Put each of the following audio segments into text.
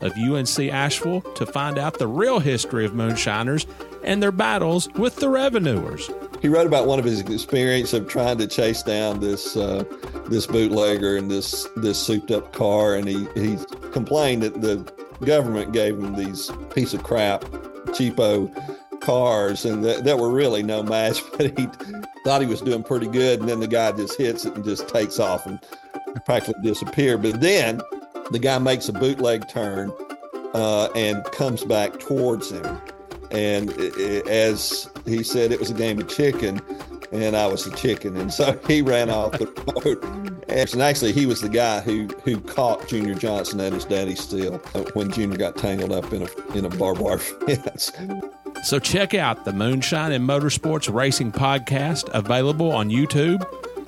of UNC Asheville, to find out the real history of moonshiners and their battles with the revenuers. He wrote about one of his experience of trying to chase down this bootlegger and this souped-up car, and he complained that the government gave him these piece of crap, cheapo cars, and that were really no match, but he thought he was doing pretty good, and then the guy just hits it and just takes off and practically disappeared. But then the guy makes a bootleg turn and comes back towards him. And as he said, it was a game of chicken, and I was the chicken. And so he ran off the road. And actually, he was the guy who caught Junior Johnson at his daddy's still when Junior got tangled up in a barbed wire fence. So check out the Moonshine and Motorsports Racing Podcast, available on YouTube,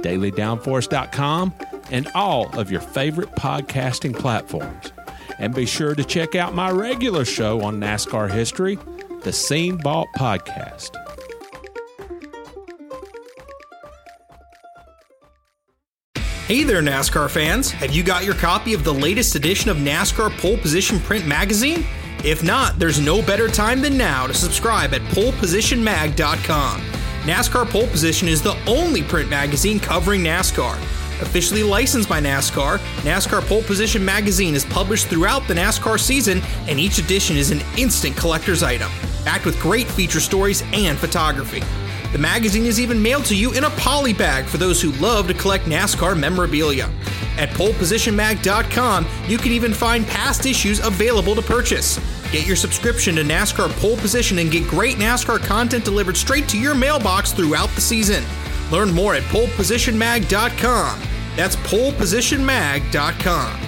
dailydownforce.com, and all of your favorite podcasting platforms. And be sure to check out my regular show on NASCAR history, the Scene Vault Podcast. Hey there, NASCAR fans. Have you got your copy of the latest edition of NASCAR Pole Position Print Magazine? If not, there's no better time than now to subscribe at polepositionmag.com. NASCAR Pole Position is the only print magazine covering NASCAR. Officially licensed by NASCAR, NASCAR Pole Position Magazine is published throughout the NASCAR season, and each edition is an instant collector's item, packed with great feature stories and photography. The magazine is even mailed to you in a poly bag for those who love to collect NASCAR memorabilia. At polepositionmag.com, you can even find past issues available to purchase. Get your subscription to NASCAR Pole Position and get great NASCAR content delivered straight to your mailbox throughout the season. Learn more at polepositionmag.com. That's polepositionmag.com.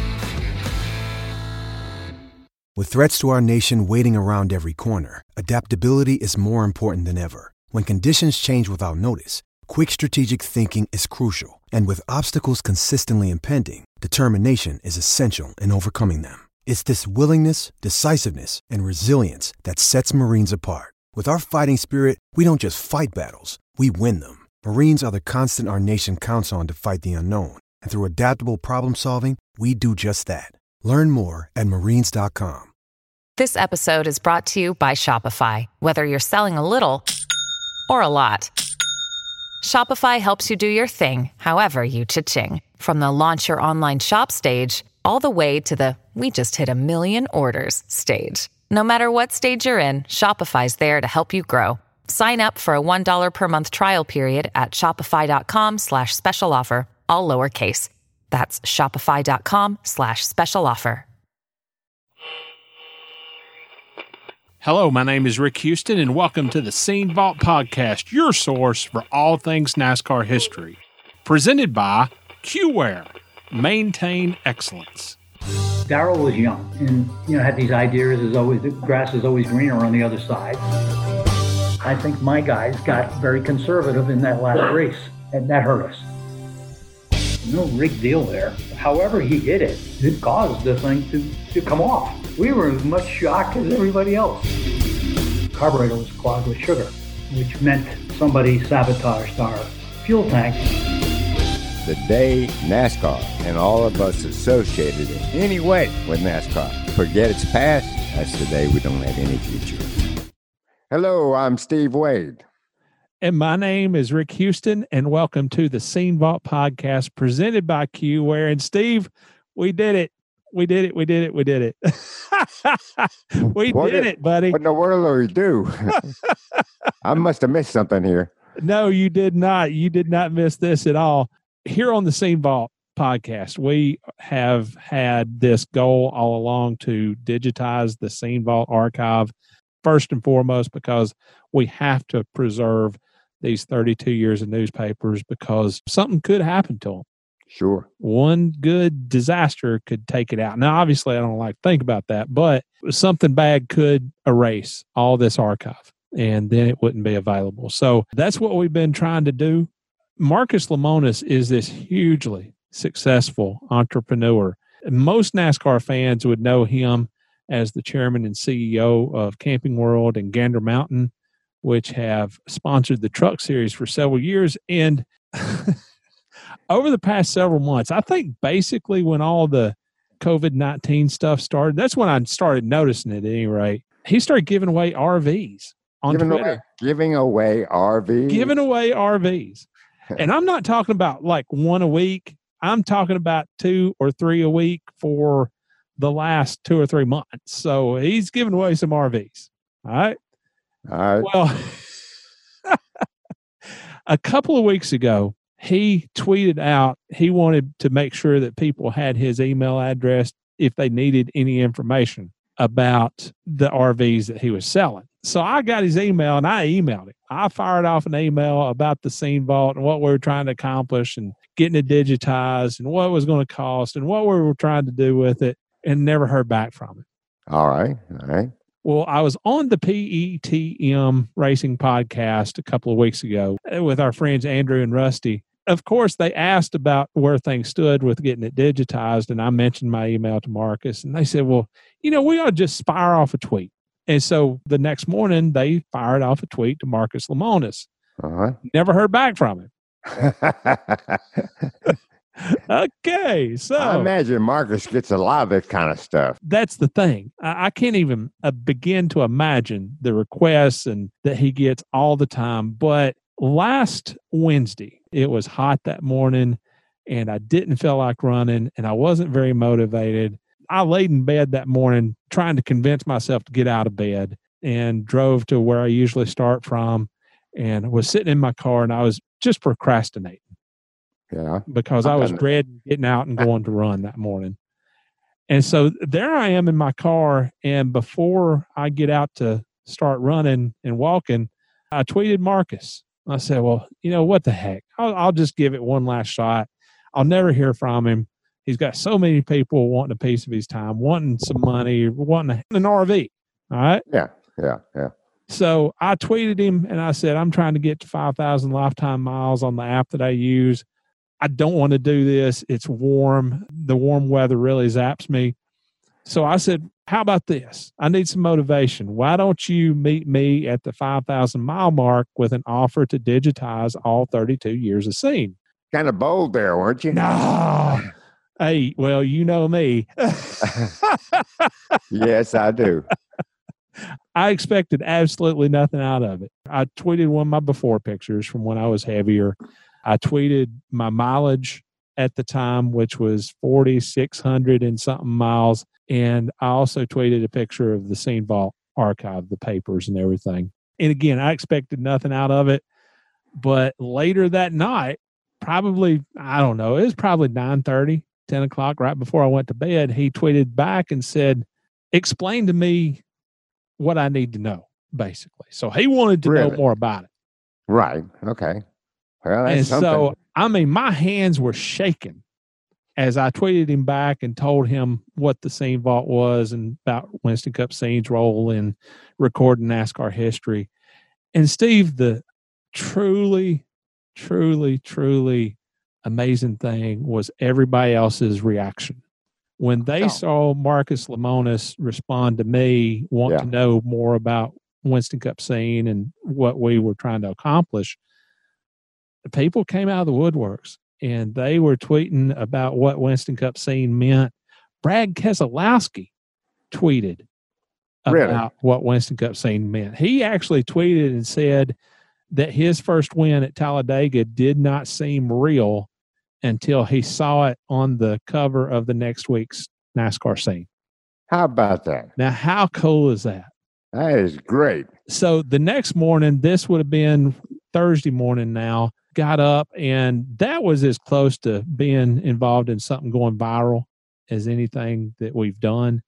With threats to our nation waiting around every corner, adaptability is more important than ever. When conditions change without notice, quick strategic thinking is crucial. And with obstacles consistently impending, determination is essential in overcoming them. It's this willingness, decisiveness, and resilience that sets Marines apart. With our fighting spirit, we don't just fight battles, we win them. Marines are the constant our nation counts on to fight the unknown. And through adaptable problem solving, we do just that. Learn more at marines.com. This episode is brought to you by Shopify. Whether you're selling a little or a lot, Shopify helps you do your thing, however you cha-ching. From the launch your online shop stage, all the way to the we just hit a million orders stage. No matter what stage you're in, Shopify's there to help you grow. Sign up for a $1 per month trial period at shopify.com/special offer, all lowercase. That's shopify.com/special offer. Hello, my name is Rick Houston, and welcome to the Scene Vault Podcast, your source for all things NASCAR history. Presented by QWare. Maintain excellence. Darrell was young and had these ideas as always, the grass is always greener on the other side. I think my guys got very conservative in that last race, and that hurt us. No big deal there. However he did it, it caused the thing to come off. We were as much shocked as everybody else. Carburetor was clogged with sugar, which meant somebody sabotaged our fuel tank. The day NASCAR and all of us associated in any way with NASCAR forget its past, that's the day we don't have any future. Hello, I'm Steve Wade. And my name is Rick Houston, and welcome to the Scene Vault Podcast presented by QWare. And Steve, we did it. We did it. We did it, buddy. What in the world are you do? I must have missed something here. No, you did not. You did not miss this at all. Here on the Scene Vault podcast, we have had this goal all along to digitize the Scene Vault archive, first and foremost, because we have to preserve these 32 years of newspapers because something could happen to them. Sure. One good disaster could take it out. Now, obviously, I don't like to think about that, but something bad could erase all this archive, and then it wouldn't be available. So that's what we've been trying to do. Marcus Lemonis is this hugely successful entrepreneur. Most NASCAR fans would know him as the chairman and CEO of Camping World and Gander Mountain, which have sponsored the Truck Series for several years. And over the past several months, I think basically when all the COVID-19 stuff started, that's when I started noticing it at any rate. He started giving away RVs on Twitter. Giving away RVs. And I'm not talking about like one a week. I'm talking about two or three a week for the last 2 or 3 months. So he's giving away some RVs. All right. All right. Well, a couple of weeks ago, he tweeted out he wanted to make sure that people had his email address if they needed any information about the RVs that he was selling. So I got his email and I emailed him. I fired off an email about the Scene Vault and what we were trying to accomplish and getting it digitized and what it was going to cost and what we were trying to do with it, and never heard back from it. All right. Well, I was on the PETM Racing podcast a couple of weeks ago with our friends Andrew and Rusty. Of course, they asked about where things stood with getting it digitized, and I mentioned my email to Marcus, and they said, well, we ought to just fire off a tweet. And so the next morning, they fired off a tweet to Marcus Lemonis. Uh-huh. Never heard back from him. Okay, so I imagine Marcus gets a lot of this kind of stuff. That's the thing. I can't even begin to imagine the requests and that he gets all the time. But last Wednesday, it was hot that morning, and I didn't feel like running, and I wasn't very motivated. I laid in bed that morning trying to convince myself to get out of bed, and drove to where I usually start from, and was sitting in my car, and I was just procrastinating. Yeah, because I was dreading getting out and going to run that morning. And so there I am in my car, and before I get out to start running and walking, I tweeted Marcus. I said, well, what the heck? I'll just give it one last shot. I'll never hear from him. He's got so many people wanting a piece of his time, wanting some money, wanting an RV. All right? Yeah. So I tweeted him, and I said, I'm trying to get to 5,000 lifetime miles on the app that I use. I don't want to do this. It's warm. The warm weather really zaps me. So I said, how about this? I need some motivation. Why don't you meet me at the 5,000 mile mark with an offer to digitize all 32 years of Scene? Kind of bold there, weren't you? No. Hey, well, you know me. Yes, I do. I expected absolutely nothing out of it. I tweeted one of my before pictures from when I was heavier. I tweeted my mileage at the time, which was 4,600 and something miles. And I also tweeted a picture of the Scene Vault archive, the papers and everything. And again, I expected nothing out of it. But later that night, probably, I don't know, it was probably 9:30, 10 o'clock, right before I went to bed, he tweeted back and said, explain to me what I need to know, basically. So he wanted to know more about it. Right. Okay. Well, and something. So, my hands were shaking as I tweeted him back and told him what the Scene Vault was and about Winston Cup Scene's role in recording NASCAR history. And Steve, the truly, truly, truly amazing thing was everybody else's reaction. When they saw Marcus Lemonis respond to me, want to know more about Winston Cup Scene and what we were trying to accomplish, people came out of the woodworks, and they were tweeting about what Winston Cup Scene meant. Brad Keselowski tweeted about what Winston Cup Scene meant. He actually tweeted and said that his first win at Talladega did not seem real until he saw it on the cover of the next week's NASCAR scene. How about that? Now, how cool is that? That is great. So the next morning, this would have been Thursday morning now, got up, and that was as close to being involved in something going viral as anything that we've done,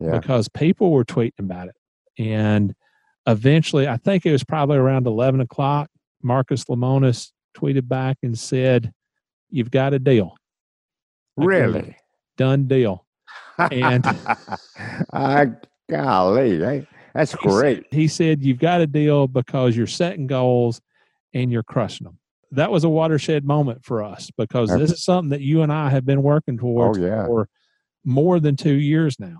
because people were tweeting about it. And eventually, I think it was probably around 11 o'clock, Marcus Lemonis tweeted back and said, "You've got a deal." Really? Done deal. And golly, that's great. He said, "You've got a deal because you're setting goals and you're crushing them." That was a watershed moment for us, because this is something that you and I have been working towards for more than 2 years now.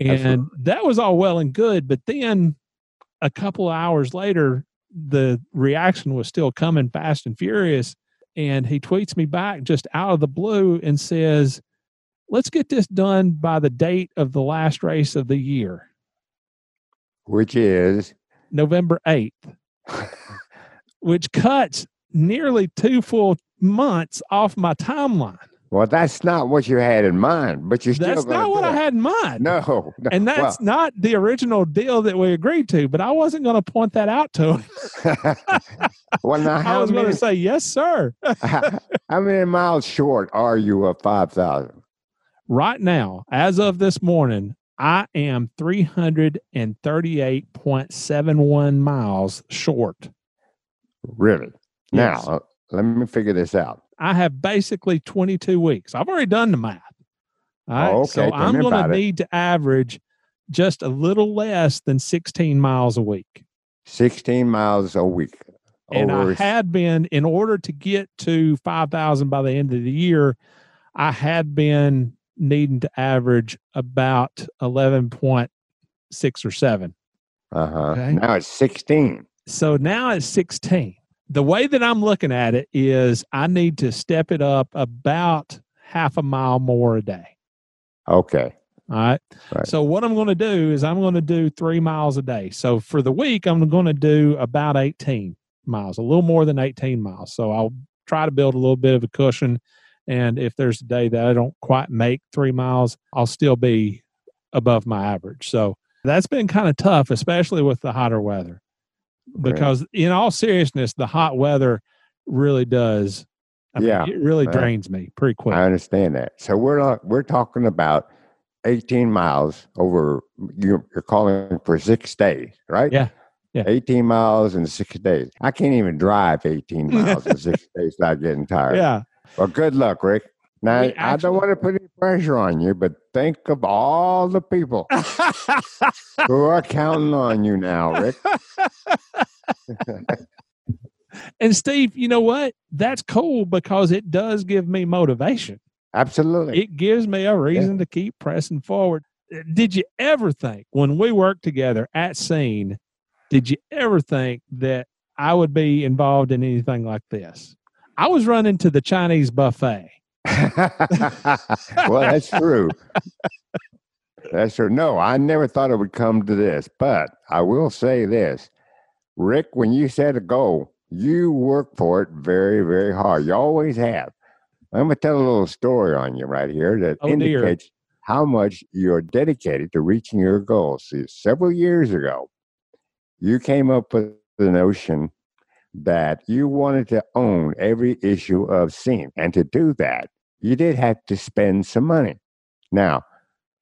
And that was all well and good. But then a couple of hours later, the reaction was still coming fast and furious. And he tweets me back just out of the blue and says, "Let's get this done by the date of the last race of the year." Which is? November 8th, which cuts nearly 2 full months off my timeline. Well, that's not what you had in mind, but you're still going to do it. That's not what I had in mind. No. And that's not the original deal that we agreed to, but I wasn't going to point that out to him. Well, now, I was going to say, yes, sir. How many miles short are you of 5,000? Right now, as of this morning, I am 338.71 miles short. Really? Yes. Now, let me figure this out. I have basically 22 weeks. I've already done the math. All right? So I'm going to need to average just a little less than 16 miles a week. 16 miles a week. And I had been, in order to get to 5,000 by the end of the year, I had been needing to average about 11.6 or 7. Okay? Now it's 16. So now it's 16. The way that I'm looking at it is I need to step it up about half a mile more a day. Okay. All right. So what I'm going to do is I'm going to do 3 miles a day. So for the week, I'm going to do about 18 miles, a little more than 18 miles. So I'll try to build a little bit of a cushion. And if there's a day that I don't quite make 3 miles, I'll still be above my average. So that's been kind of tough, especially with the hotter weather. Because in all seriousness, the hot weather really does. It really drains me pretty quick. I understand that. So we're talking about 18 miles over. You're calling for 6 days, right? Yeah. 18 miles in 6 days. I can't even drive 18 miles in 6 days without getting tired. Yeah. Well, good luck, Rick. Now, I don't want to put any pressure on you, but think of all the people who are counting on you now, Rick. And Steve, you know what? That's cool because it does give me motivation. Absolutely. It gives me a reason to keep pressing forward. Did you ever think, when we worked together at Scene, did you ever think that I would be involved in anything like this? I was running to the Chinese buffet. Well, that's true. That's true. No, I never thought it would come to this, but I will say this. Rick, when you set a goal, you work for it very, very hard. You always have. I'm going to tell a little story on you right here that indicates how much you're dedicated to reaching your goals. See, several years ago, you came up with the notion that you wanted to own every issue of Scene. And to do that, you did have to spend some money. Now,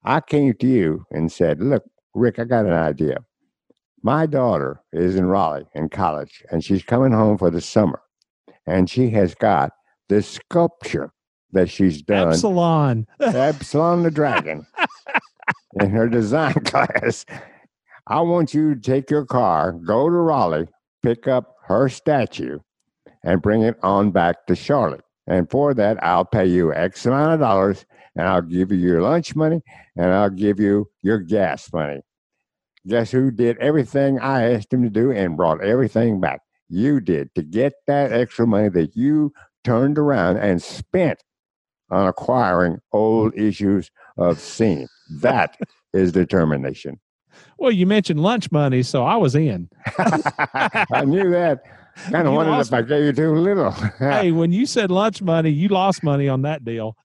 I came to you and said, "Look, Rick, I got an idea. My daughter is in Raleigh in college, and she's coming home for the summer. And she has got this sculpture that she's done. Absalon the Dragon in her design class. I want you to take your car, go to Raleigh, pick up her statue, and bring it on back to Charlotte. And for that, I'll pay you X amount of dollars, and I'll give you your lunch money, and I'll give you your gas money." Guess who did everything I asked him to do and brought everything back? You did, to get that extra money that you turned around and spent on acquiring old issues of Scene. That is determination. Well, you mentioned lunch money, so I was in. I knew that. Kind of wondered if I gave you too little. Hey, when you said lunch money, you lost money on that deal.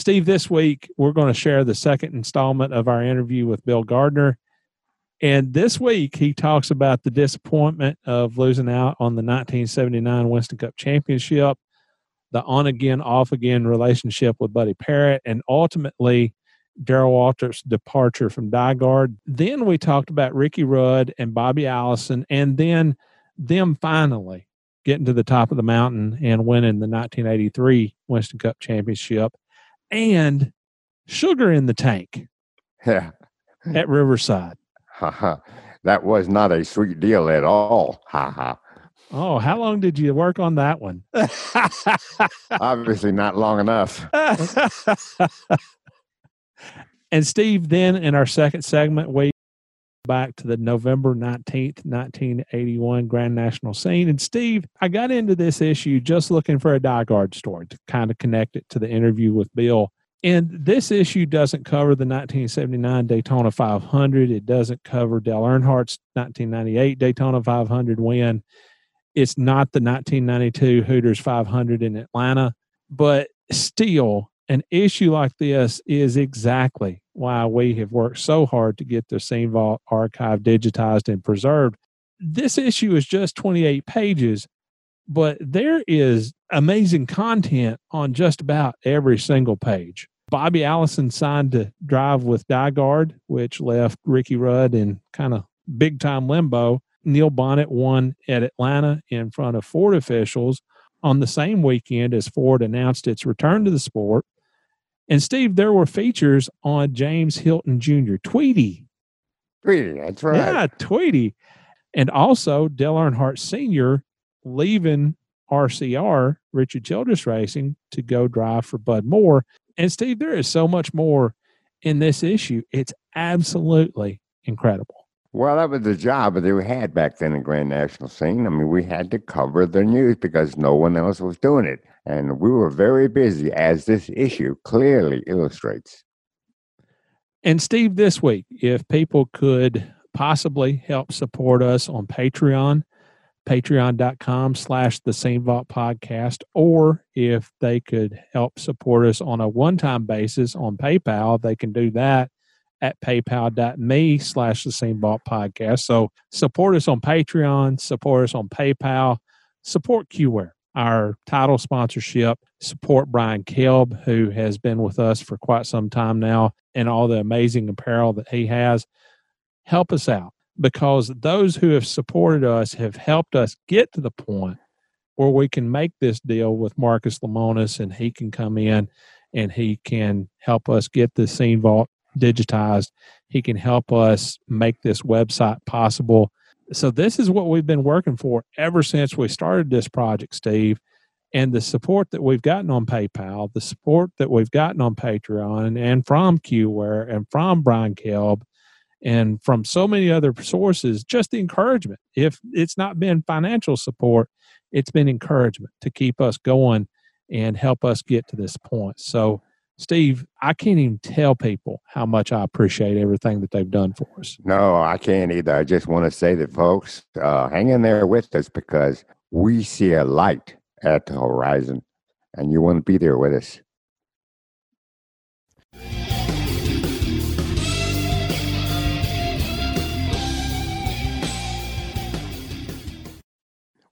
Steve, this week, we're going to share the second installment of our interview with Bill Gardner. And this week, he talks about the disappointment of losing out on the 1979 Winston Cup Championship, the on-again, off-again relationship with Buddy Parrott, and ultimately, Darrell Waltrip's departure from DiGard. Then we talked about Ricky Rudd and Bobby Allison, and then them finally getting to the top of the mountain and winning the 1983 Winston Cup Championship. And sugar in the tank at Riverside. That was not a sweet deal at all. Oh, how long did you work on that one? Obviously not long enough. And Steve, then in our second segment, we back to the November 19th, 1981 Grand National Scene. And Steve, I got into this issue just looking for a DiGard story to kind of connect it to the interview with Bill. And this issue doesn't cover the 1979 Daytona 500. It doesn't cover Dale Earnhardt's 1998 Daytona 500 win. It's not the 1992 Hooters 500 in Atlanta. But still, an issue like this is exactly why we have worked so hard to get the Scene Vault archive digitized and preserved. This issue is just 28 pages, but there is amazing content on just about every single page. Bobby Allison signed to drive with DiGard, which left Ricky Rudd in kind of big-time limbo. Neil Bonnet won at Atlanta in front of Ford officials on the same weekend as Ford announced its return to the sport. And, Steve, there were features on James Hilton Jr., Tweety. Tweety, that's right. Yeah, Tweety. And also Dale Earnhardt Sr. leaving RCR, Richard Childress Racing, to go drive for Bud Moore. And, Steve, there is so much more in this issue. It's absolutely incredible. Well, that was the job that we had back then in Grand National Scene. I mean, we had to cover the news because no one else was doing it. And we were very busy, as this issue clearly illustrates. And Steve, this week, if people could possibly help support us on Patreon, patreon.com/the Scene Vault Podcast, or if they could help support us on a one-time basis on PayPal, they can do that at paypal.me/the Scene Vault Podcast. So support us on Patreon, support us on PayPal, support QWare, our title sponsorship, support Brian Kelb, who has been with us for quite some time now, and all the amazing apparel that he has. Help us out, because those who have supported us have helped us get to the point where we can make this deal with Marcus Lemonis, and he can come in and he can help us get the Scene Vault digitized. He can help us make this website possible. So this is what we've been working for ever since we started this project, Steve. And the support that we've gotten on PayPal, the support that we've gotten on Patreon, and from QWare, and from Brian Kelb, and from so many other sources, just the encouragement. If it's not been financial support, it's been encouragement to keep us going and help us get to this point. So, Steve, I can't even tell people how much I appreciate everything that they've done for us. No, I can't either. I just want to say that, folks, hang in there with us, because we see a light at the horizon, and you want to be there with us.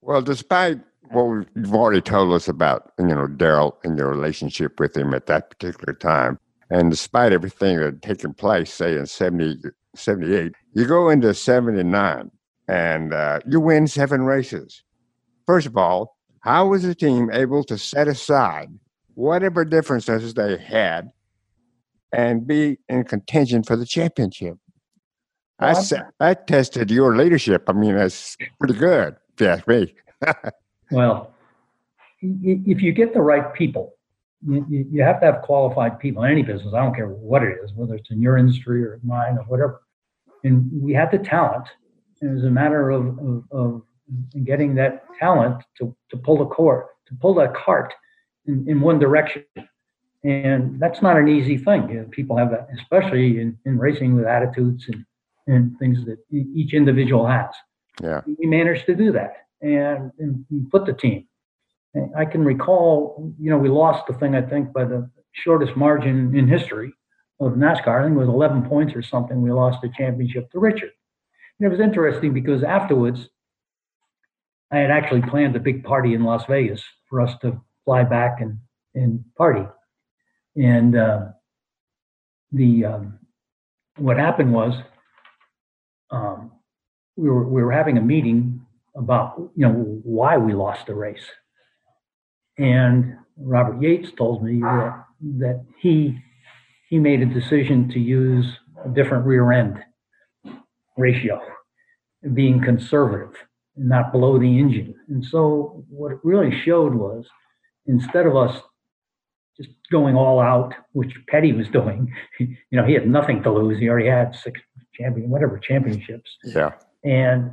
Well, despite what you've already told us about, Darrell and your relationship with him at that particular time, and despite everything that had taken place, say in 78, you go into 79 and you win 7 races. First of all, how was the team able to set aside whatever differences they had and be in contention for the championship? Well, I tested your leadership. I mean, that's pretty good, if you ask me. Well, if you get the right people, you have to have qualified people in any business. I don't care what it is, whether it's in your industry or mine or whatever. And we had the talent. It was a matter of getting that talent to pull the cart in one direction. And that's not an easy thing. People have that, especially in racing, with attitudes and things that each individual has. Yeah, we managed to do that. And put the team. And I can recall, we lost the thing, I think, by the shortest margin in history of NASCAR. I think it was 11 points or something. We lost the championship to Richard. And it was interesting because afterwards, I had actually planned a big party in Las Vegas for us to fly back and party. And what happened was we were having a meeting about, why we lost the race. And Robert Yates told me that he made a decision to use a different rear end ratio, being conservative, not below the engine. And so what it really showed was, instead of us just going all out, which Petty was doing, he had nothing to lose. He already had six championships. Yeah. And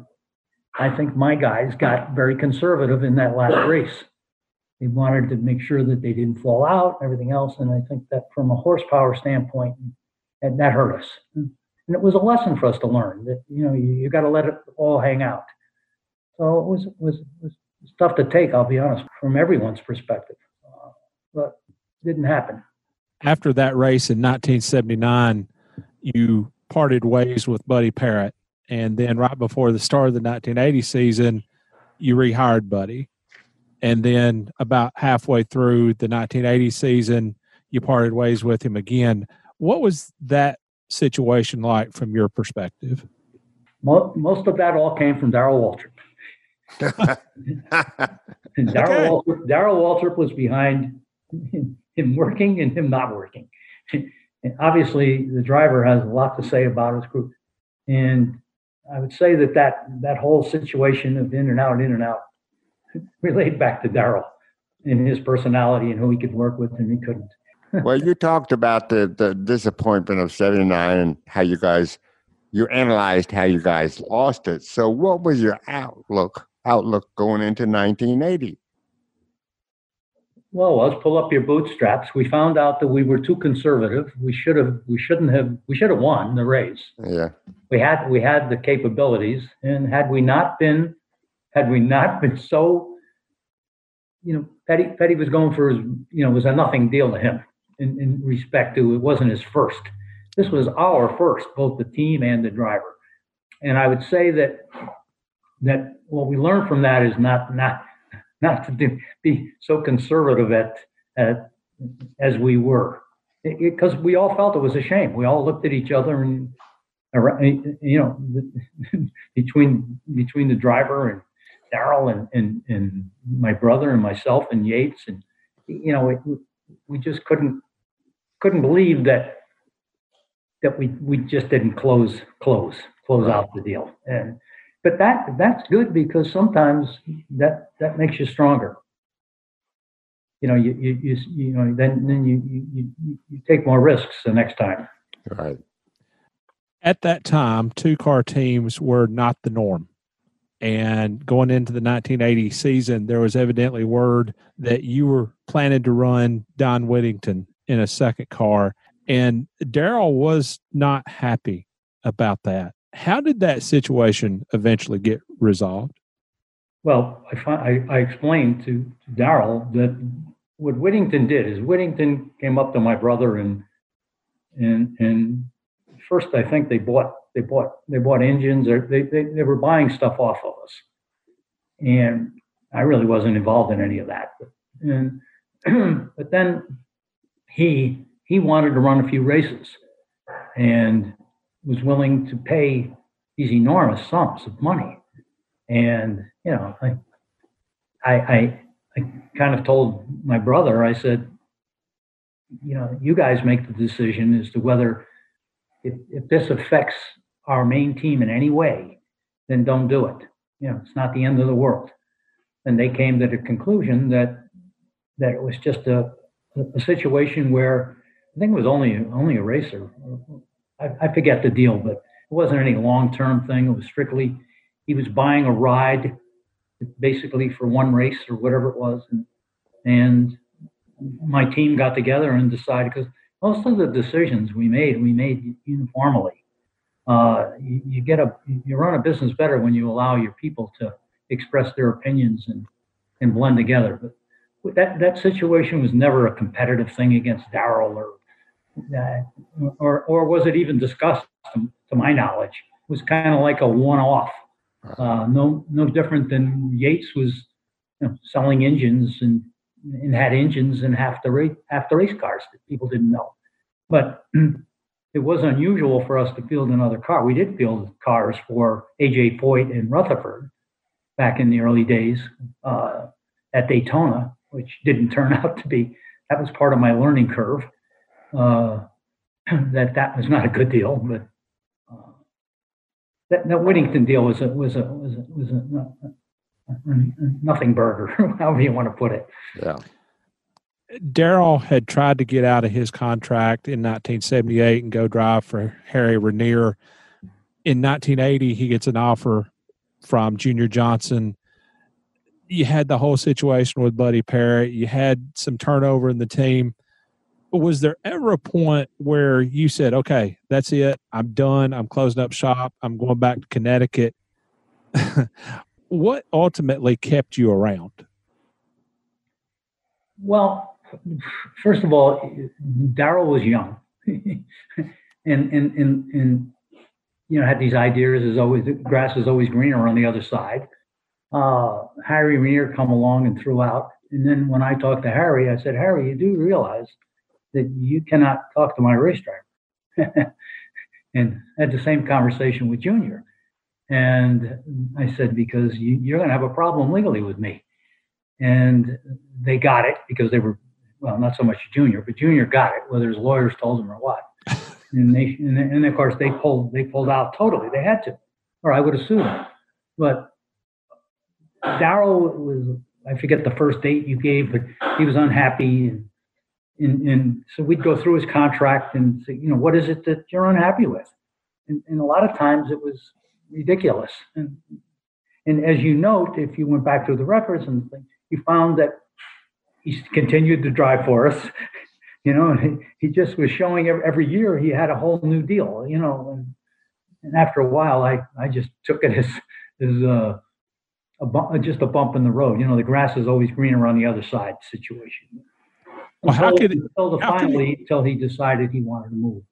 I think my guys got very conservative in that last race. They wanted to make sure that they didn't fall out, everything else. And I think that from a horsepower standpoint, that hurt us. And it was a lesson for us to learn that, you got to let it all hang out. So it was tough to take, I'll be honest, from everyone's perspective. But it didn't happen. After that race in 1979, you parted ways with Buddy Parrott. And then right before the start of the 1980 season, you rehired Buddy. And then about halfway through the 1980 season, you parted ways with him again. What was that situation like from your perspective? Most of that all came from Darrell Waltrip. Darrell Waltrip was behind him working and him not working. And obviously, the driver has a lot to say about his group. And I would say that whole situation of in and out, relayed back to Darrell and his personality and who he could work with and he couldn't. Well, you talked about the disappointment of 79 and how you analyzed how you guys lost it. So what was your outlook going into 1980? Well, let's pull up your bootstraps. We found out that we were too conservative. We should have won the race. Yeah. We had the capabilities, and had we not been so, Petty was going for his, was a nothing deal to him in respect to it wasn't his first. This was our first, both the team and the driver. And I would say that what we learned from that is not to be so conservative as we were, because we all felt it was a shame. We all looked at each other and, between the driver and Darrell and my brother and myself and Yates, and we just couldn't believe that we just didn't close out the deal. And but that's good, because sometimes that makes you stronger. Then you take more risks the next time. Right. At that time, two-car teams were not the norm. And going into the 1980 season, there was evidently word that you were planning to run Don Whittington in a second car. And Darrell was not happy about that. How did that situation eventually get resolved? Well, I explained to Darrell that what Whittington did is Whittington came up to my brother and first, I think they bought engines, or they were buying stuff off of us, and I really wasn't involved in any of that. But then he wanted to run a few races, and was willing to pay these enormous sums of money. And I kind of told my brother, I said, you guys make the decision as to whether. If this affects our main team in any way, then don't do it. It's not the end of the world. And they came to the conclusion that it was just a situation where I think it was only a race. I forget the deal, but it wasn't any long-term thing. It was strictly he was buying a ride, basically for one race or whatever it was. And my team got together and decided, because most of the decisions we made informally. You run a business better when you allow your people to express their opinions and blend together. But that situation was never a competitive thing against Darrell, or was it even discussed? To my knowledge, it was kind of like a one-off. No different than Yates was selling engines and had engines in half the race cars that people didn't know. But it was unusual for us to field another car. We did field cars for A.J. Foyt and Rutherford back in the early days at Daytona, which didn't turn out to be. That was part of my learning curve. That was not a good deal, but that Whittington deal was a nothing burger, however you want to put it. Yeah. Darrell had tried to get out of his contract in 1978 and go drive for Harry Ranier. In 1980, he gets an offer from Junior Johnson. You had the whole situation with Buddy Parrott. You had some turnover in the team. Was there ever a point where you said, okay, that's it, I'm done, I'm closing up shop, I'm going back to Connecticut? What ultimately kept you around? Well, first of all, Darrell was young and had these ideas, as always, the grass is always greener on the other side. Harry Ranier come along and threw out. And then when I talked to Harry, I said, Harry, you do realize that you cannot talk to my race driver. And I had the same conversation with Junior. And I said, because you're going to have a problem legally with me. And they got it because they were, well, not so much Junior, but Junior got it, whether his lawyers told him or what. And of course, they pulled out totally. They had to, or I would have sued them. But Darrell was, I forget the first date you gave, but he was unhappy. And so we'd go through his contract and say, what is it that you're unhappy with? And a lot of times it was ridiculous. And as you note, if you went back through the records and things, you found that he continued to drive for us, and he just was showing every year he had a whole new deal, And after a while, I just took it as just a bump in the road. The grass is always greener on the other side situation. Well, until he decided he wanted to move.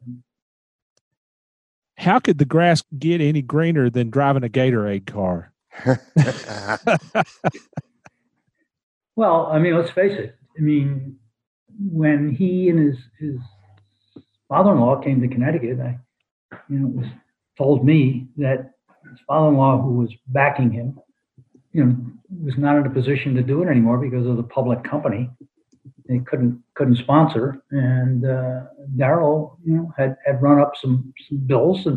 How could the grass get any greener than driving a Gatorade car? Well, let's face it. When he and his father-in-law came to Connecticut, it was told me that his father-in-law, who was backing him, was not in a position to do it anymore because of the public company. They couldn't sponsor, and Darrell, had run up some bills,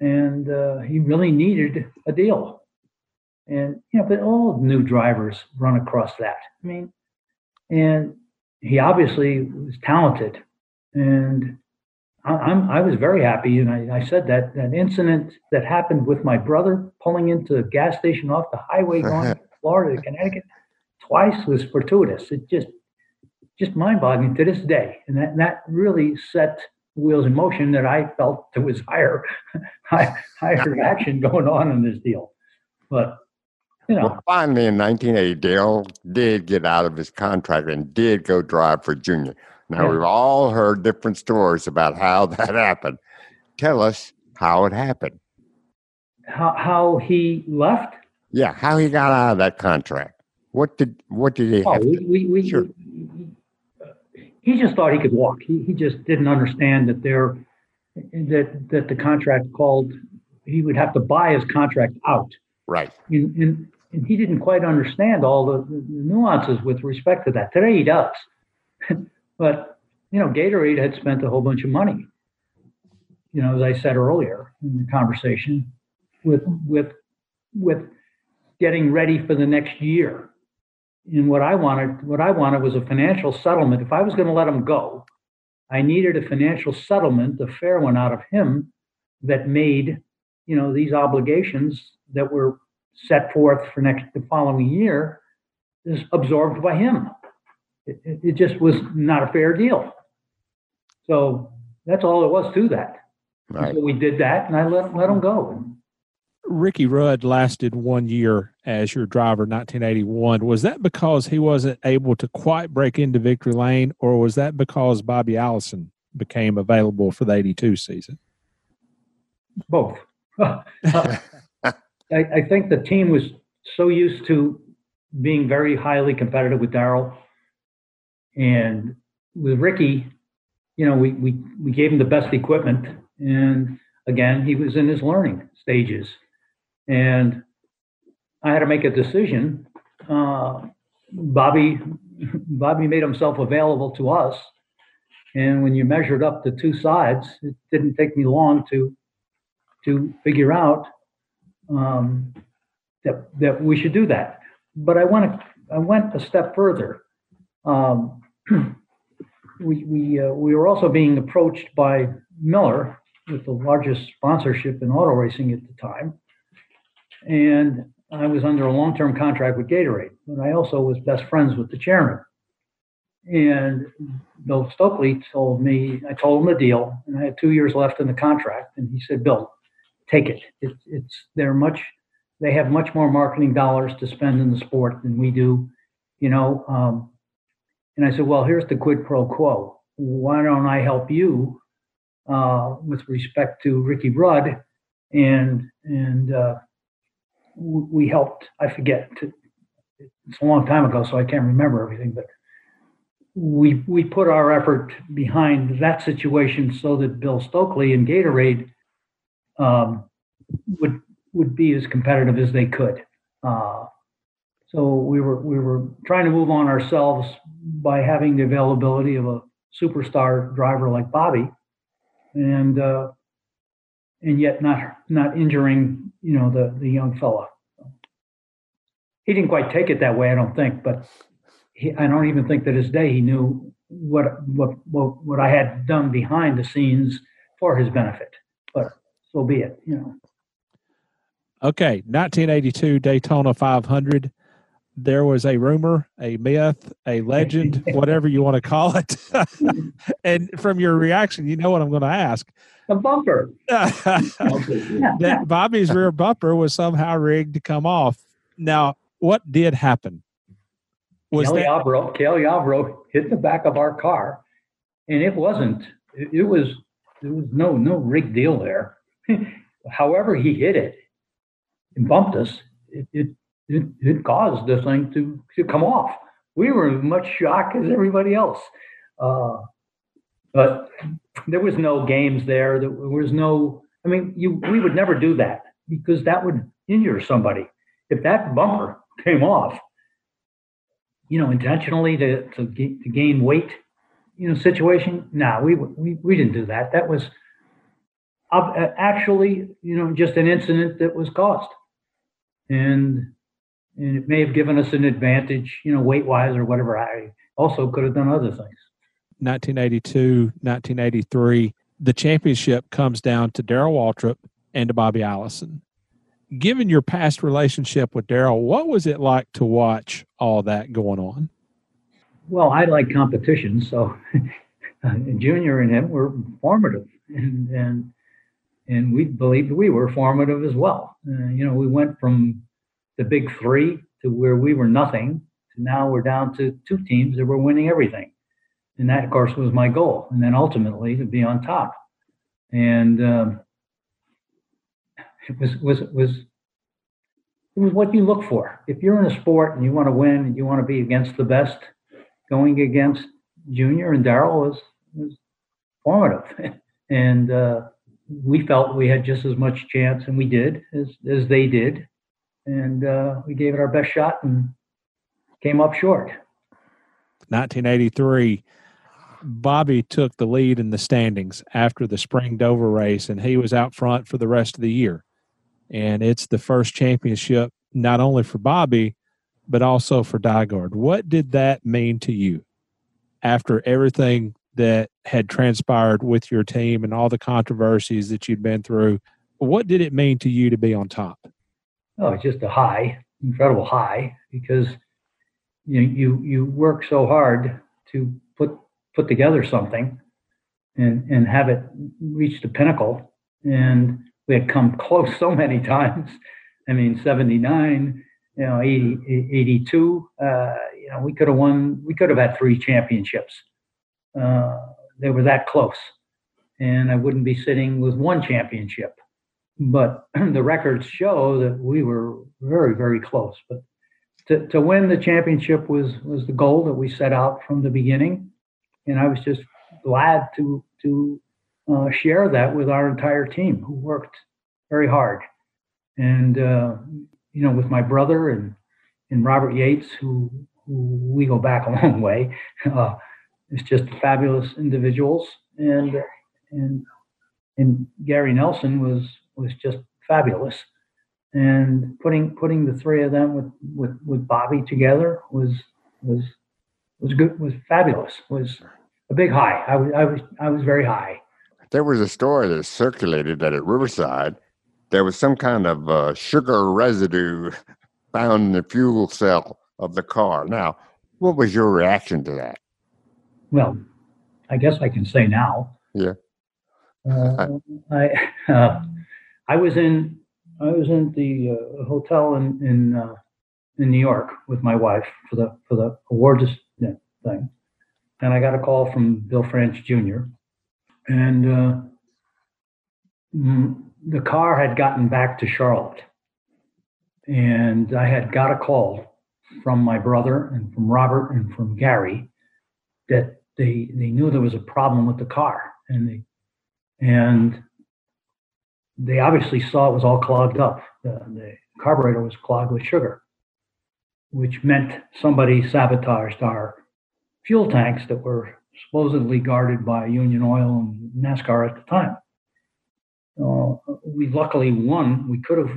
and he really needed a deal, and but all new drivers run across that. And he obviously was talented, and I was very happy, and I said that incident that happened with my brother pulling into a gas station off the highway going from Florida to Connecticut twice was fortuitous. It just mind-boggling to this day. And that really set wheels in motion that I felt there was higher action going on in this deal. But, Well, finally in 1980, Darrell did get out of his contract and did go drive for Junior. Now, We've all heard different stories about how that happened. Tell us how it happened. How he left? Yeah, how he got out of that contract. What did he have to do? He just thought he could walk. He just didn't understand that the contract called, he would have to buy his contract out. Right. And he didn't quite understand all the nuances with respect to that. Today he does. But, Gatorade had spent a whole bunch of money, as I said earlier in the conversation, with getting ready for the next year. And what I wanted was a financial settlement. If I was going to let him go, I needed a financial settlement, a fair one out of him that made, these obligations that were set forth for the following year is absorbed by him. It just was not a fair deal. So that's all it was to that. Right. So we did that, and I let him go. Ricky Rudd lasted 1 year as your driver in 1981. Was that because he wasn't able to quite break into victory lane, or was that because Bobby Allison became available for the 82 season? Both. I think the team was so used to being very highly competitive with Darrell. And with Ricky, you know, we gave him the best equipment. And again, he was in his learning stages. And I had to make a decision. Bobby made himself available to us. And when you measured up the two sides, it didn't take me long to figure out that we should do that. But I went a step further. We were also being approached by Miller, with the largest sponsorship in auto racing at the time, and I was under a long-term contract with Gatorade. And I also was best friends with the chairman. And Bill Stokely told me, I told him the deal, and I had 2 years left in the contract. And he said, "Bill, take it. They have much more marketing dollars to spend in the sport than we do, you know." And I said, "Well, here's the quid pro quo. Why don't I help you with respect to Ricky Rudd?" And we helped. I forget. It's a long time ago, so I can't remember everything, but we put our effort behind that situation so that Bill Stokely and Gatorade would be as competitive as they could. So we were trying to move on ourselves by having the availability of a superstar driver like Bobby, and yet not injuring, you know, the young fella. He didn't quite take it that way, I don't think, but I don't even think that his day he knew what I had done behind the scenes for his benefit. But so be it, you know. Okay, 1982 Daytona 500. There was a rumor, a myth, a legend, whatever you want to call it. And from your reaction, you know what I'm going to ask. The bumper. That Bobby's rear bumper was somehow rigged to come off. Now, what did happen? Cale Yarborough hit the back of our car, and it wasn't. It was no rigged deal there. However he hit it and bumped us, it caused the thing to come off. We were as much shocked as everybody else. But there was no games there. There was no, I mean, we would never do that because that would injure somebody. If that bumper came off, you know, intentionally to gain weight, you know, situation, we didn't do that. That was actually, you know, just an incident that was caused. And it may have given us an advantage, you know, weight-wise or whatever. I also could have done other things. 1982, 1983, the championship comes down to Darrell Waltrip and to Bobby Allison. Given your past relationship with Darrell, what was it like to watch all that going on? Well, I like competition, so Junior and him were formative, and we believed we were formative as well. You know, we went from the big three to where we were nothing to now we're down to two teams that were winning everything. And that, of course, was my goal. And then ultimately to be on top. And it was what you look for. If you're in a sport and you want to win and you want to be against the best, going against Junior and Darrell was formative. And we felt we had just as much chance, and we did, as they did. And we gave it our best shot and came up short. 1983, Bobby took the lead in the standings after the spring Dover race, and he was out front for the rest of the year. And it's the first championship not only for Bobby, but also for DiGard. What did that mean to you after everything that had transpired with your team and all the controversies that you'd been through? What did it mean to you to be on top? Oh, it's just a high, incredible high, because you work so hard to put together something and have it reach the pinnacle. And we had come close so many times. I mean, 79, you know, 82, you know, we could have won, we could have had three championships. They were that close, and I wouldn't be sitting with one championship, but the records show that we were very, very close. But to win the championship was the goal that we set out from the beginning. And I was just glad to share that with our entire team, who worked very hard. And, you know, with my brother and Robert Yates, who we go back a long way, it's just fabulous individuals. And Gary Nelson was just fabulous. And putting the three of them with Bobby together was good, was fabulous, was a big high. I was very high. There was a story that circulated that at Riverside, there was some kind of sugar residue found in the fuel cell of the car. Now, what was your reaction to that? Well, I guess I can say now. Yeah. I was in the hotel in New York with my wife for the awards thing, and I got a call from Bill French Jr. and the car had gotten back to Charlotte, and I had got a call from my brother and from Robert and from Gary that they knew there was a problem with the car, and they obviously saw it was all clogged up. The carburetor was clogged with sugar, which meant somebody sabotaged our fuel tanks that were supposedly guarded by Union Oil and NASCAR at the time. We luckily won. We could have,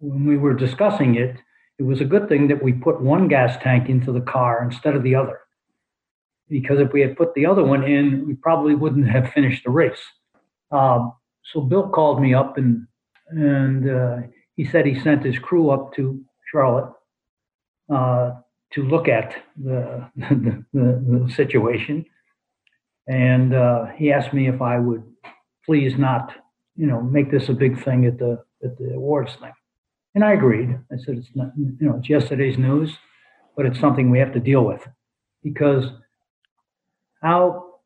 when we were discussing it, it was a good thing that we put one gas tank into the car instead of the other, because if we had put the other one in, we probably wouldn't have finished the race. So Bill called me up and he said he sent his crew up to Charlotte to look at the situation. And he asked me if I would please not, you know, make this a big thing at the awards thing. And I agreed. I said, it's not, you know, it's yesterday's news, but it's something we have to deal with, because how,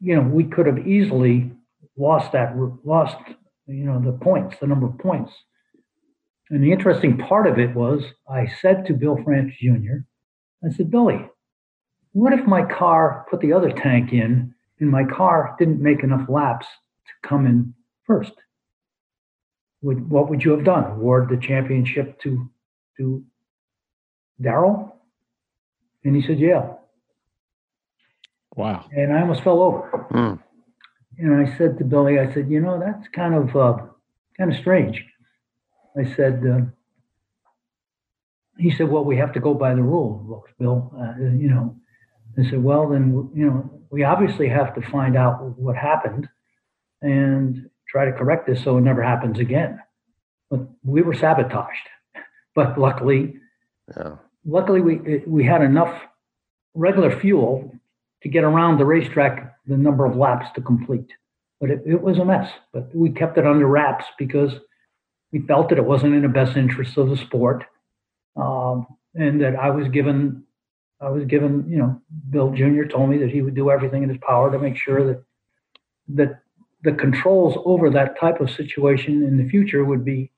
you know, we could have easily lost, you know, the number of points. And the interesting part of it was, I said to Bill French Jr., I said, Billy, what if my car put the other tank in and my car didn't make enough laps to come in first? What would you have done? Award the championship to Darrell? And he said, yeah. Wow. And I almost fell over. Mm. And I said to Billy, I said, you know, that's kind of strange. I said, he said, well, we have to go by the rule, Bill. You know, I said, well, then, you know, we obviously have to find out what happened and try to correct this so it never happens again. But we were sabotaged. But luckily, we had enough regular fuel to get around the racetrack, the number of laps to complete. But it was a mess. But we kept it under wraps because we felt that it wasn't in the best interest of the sport, and that I was given, you know, Bill Jr. told me that he would do everything in his power to make sure that the controls over that type of situation in the future would be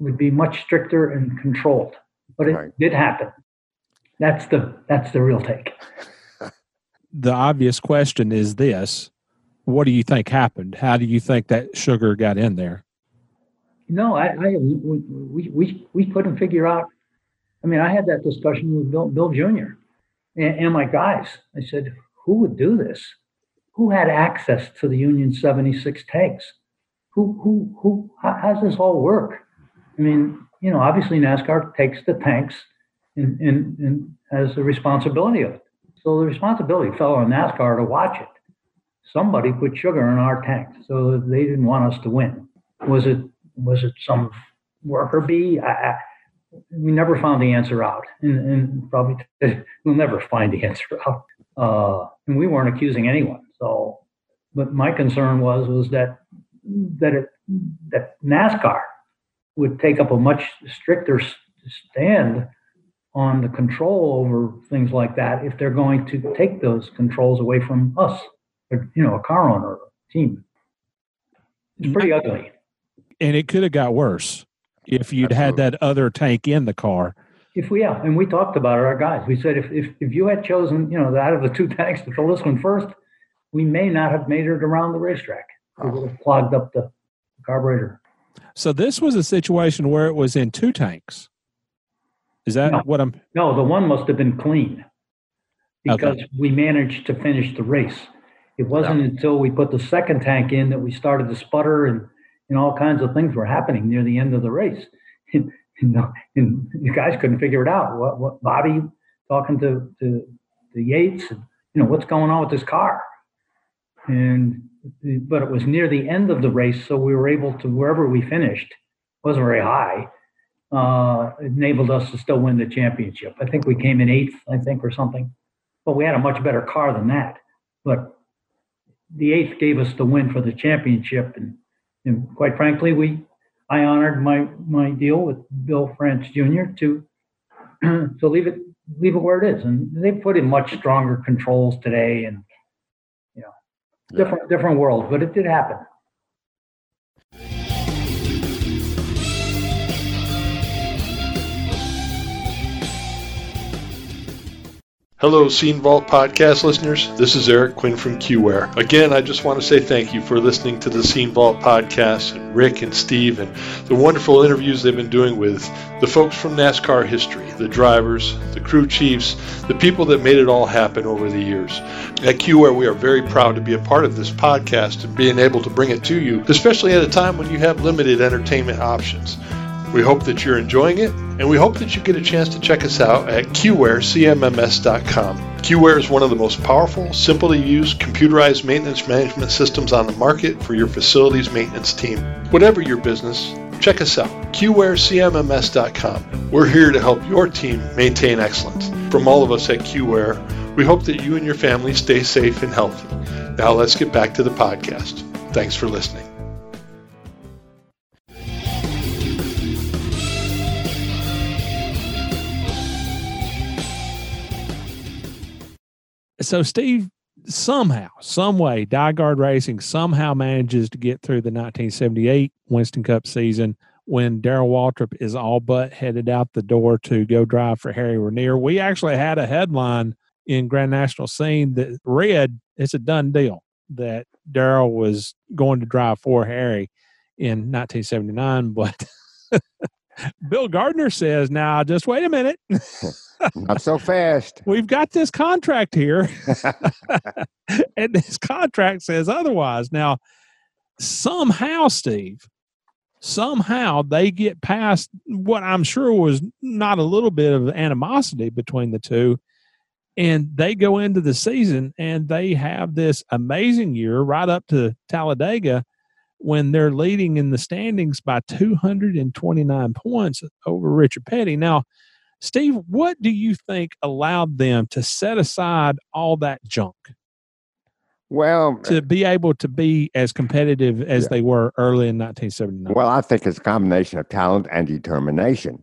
much stricter and controlled. But it did happen. That's the real take. The obvious question is this: what do you think happened? How do you think that sugar got in there? No, we couldn't figure out. I mean, I had that discussion with Bill Jr. and my guys. I said, who would do this? Who had access to the Union 76 tanks? Who, how does this all work? I mean, you know, obviously NASCAR takes the tanks and has the responsibility of it. So the responsibility fell on NASCAR to watch it. Somebody put sugar in our tank, so they didn't want us to win. Was it some worker bee? We never found the answer out, and probably we'll never find the answer out. And we weren't accusing anyone. So, but my concern was that NASCAR would take up a much stricter stand on the control over things like that if they're going to take those controls away from us, you know, a car owner, a team. It's pretty ugly. And it could have got worse if you'd had that other tank in the car. And we talked about it, our guys. We said, if you had chosen, you know, out of the two tanks to fill this one first, we may not have made it around the racetrack. We would have clogged up the carburetor. So this was a situation where it was in two tanks. Is that what I'm... No, the one must have been clean because we managed to finish the race. It wasn't until we put the second tank in that we started to sputter and all kinds of things were happening near the end of the race. And you guys couldn't figure it out. What Bobby talking to Yates, and, you know, what's going on with this car? But it was near the end of the race, so we were able to, wherever we finished, wasn't very high, enabled us to still win the championship. I think we came in eighth, or something. But we had a much better car than that. But the eighth gave us the win for the championship. And quite frankly, I honored my deal with Bill French Jr. to leave it where it is. And they put in much stronger controls today and, you know, different world, but it did happen. Hello, Scene Vault Podcast listeners. This is Eric Quinn from QWare. Again, I just want to say thank you for listening to the Scene Vault Podcast and Rick and Steve and the wonderful interviews they've been doing with the folks from NASCAR history, the drivers, the crew chiefs, the people that made it all happen over the years. At QWare, we are very proud to be a part of this podcast and being able to bring it to you, especially at a time when you have limited entertainment options. We hope that you're enjoying it, and we hope that you get a chance to check us out at QWareCMMS.com. QWare is one of the most powerful, simple-to-use, computerized maintenance management systems on the market for your facilities maintenance team. Whatever your business, check us out, QWareCMMS.com. We're here to help your team maintain excellence. From all of us at QWare, we hope that you and your family stay safe and healthy. Now let's get back to the podcast. Thanks for listening. So, Steve, somehow, some way, DiGard Racing somehow manages to get through the 1978 Winston Cup season when Darrell Waltrip is all but headed out the door to go drive for Harry Ranier. We actually had a headline in Grand National Scene that read, it's a done deal, that Darrell was going to drive for Harry in 1979, but... Bill Gardner says, now, just wait a minute. Not so fast. We've got this contract here. And this contract says otherwise. Now, somehow, Steve, they get past what I'm sure was not a little bit of animosity between the two. And they go into the season and they have this amazing year right up to Talladega, when they're leading in the standings by 229 points over Richard Petty. Now, Steve, what do you think allowed them to set aside all that junk? Well, to be able to be as competitive as they were early in 1979. Well, I think it's a combination of talent and determination.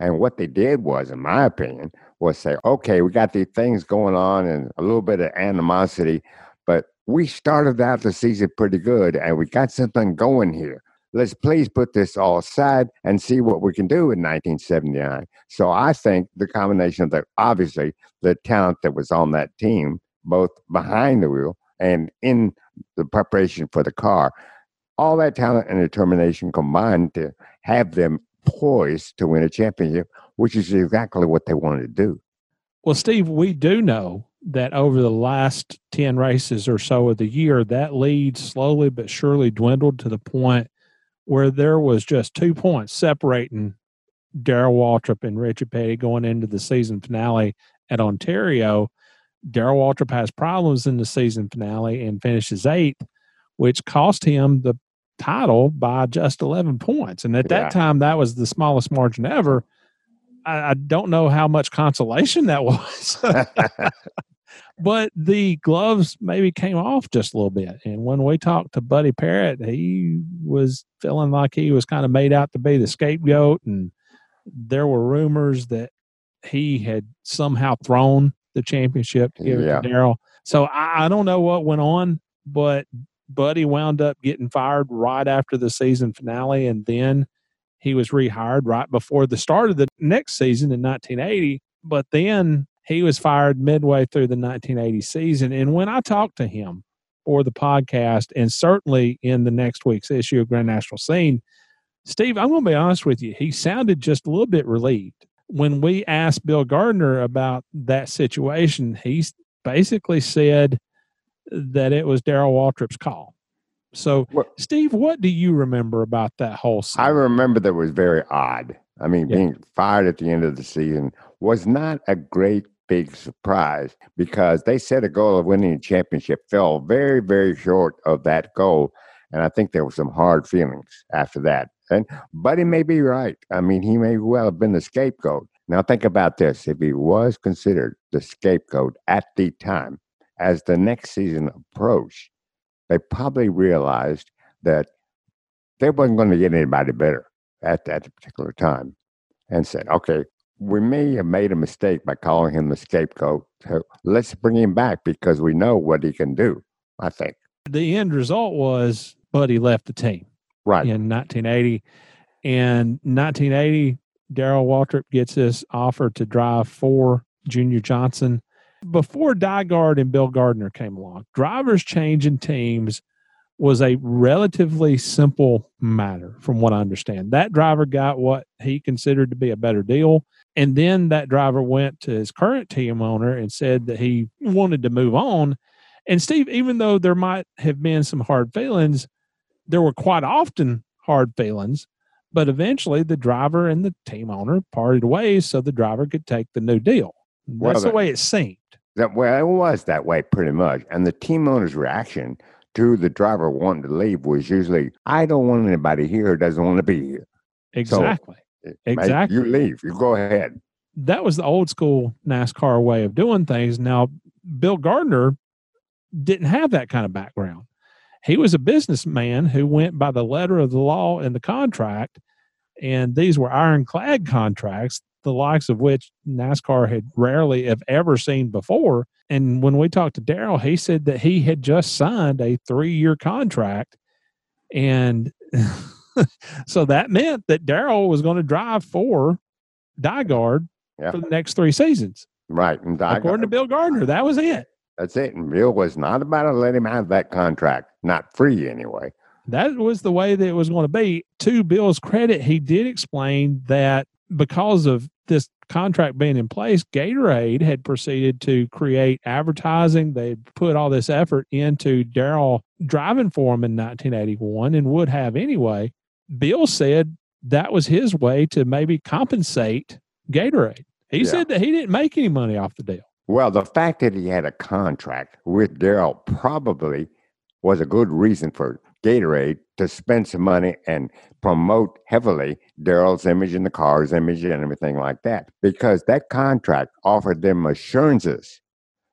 And what they did was, in my opinion, was say, okay, we got these things going on and a little bit of animosity, but we started out the season pretty good, and we got something going here. Let's please put this all aside and see what we can do in 1979. So I think the combination of the, obviously, the talent that was on that team, both behind the wheel and in the preparation for the car, all that talent and determination combined to have them poised to win a championship, which is exactly what they wanted to do. Well, Steve, we do know that over the last 10 races or so of the year, that lead slowly but surely dwindled to the point where there was just 2 points separating Darrell Waltrip and Richard Petty going into the season finale at Ontario. Darrell Waltrip has problems in the season finale and finishes eighth, which cost him the title by just 11 points. And at that time, that was the smallest margin ever. I don't know how much consolation that was. But the gloves maybe came off just a little bit. And when we talked to Buddy Parrott, he was feeling like he was kind of made out to be the scapegoat and there were rumors that he had somehow thrown the championship to give it to Darrell. So I don't know what went on, but Buddy wound up getting fired right after the season finale, and then he was rehired right before the start of the next season in 1980. But then he was fired midway through the 1980 season. And when I talked to him for the podcast, and certainly in the next week's issue of Grand National Scene, Steve, I'm going to be honest with you, he sounded just a little bit relieved. When we asked Bill Gardner about that situation, he basically said that it was Darrell Waltrip's call. So, well, Steve, what do you remember about that whole scene? I remember that it was very odd. I mean, being fired at the end of the season was not a great big surprise, because they set a goal of winning a championship, fell very, very short of that goal. And I think there were some hard feelings after that. And Buddy may be right. I mean, he may well have been the scapegoat. Now think about this. If he was considered the scapegoat at the time, as the next season approached, they probably realized that they wasn't going to get anybody better at that particular time, and said, okay, we may have made a mistake by calling him the scapegoat. So let's bring him back because we know what he can do, I think. The end result was Buddy left the team. Right. In 1980. And 1980, Darrell Waltrip gets this offer to drive for Junior Johnson. Before DiGard and Bill Gardner came along, drivers changing teams was a relatively simple matter, from what I understand. That driver got what he considered to be a better deal. And then that driver went to his current team owner and said that he wanted to move on. And Steve, even though there might have been some hard feelings, there were quite often hard feelings, but eventually the driver and the team owner parted ways so the driver could take the new deal. That's the way it seemed. Well, it was that way pretty much. And the team owner's reaction to the driver wanting to leave was usually, I don't want anybody here who doesn't want to be here. Exactly. So, exactly. You leave. You go ahead. That was the old school NASCAR way of doing things. Now, Bill Gardner didn't have that kind of background. He was a businessman who went by the letter of the law and the contract, and these were ironclad contracts, the likes of which NASCAR had rarely, if ever, seen before. And when we talked to Darrell, he said that he had just signed a 3-year contract. And so that meant that Darrell was going to drive for DiGard for the next 3 seasons. Right. And according to Bill Gardner, that was it. That's it. And Bill was not about to let him out of that contract. Not free, anyway. That was the way that it was going to be. To Bill's credit, he did explain that because of this contract being in place, Gatorade had proceeded to create advertising. They put all this effort into Darrell driving for him in 1981 and would have anyway. Bill said that was his way to maybe compensate Gatorade. He said that he didn't make any money off the deal. Well, the fact that he had a contract with Darrell probably was a good reason for Gatorade to spend some money and promote heavily Darrell's image and the car's image and everything like that, because that contract offered them assurances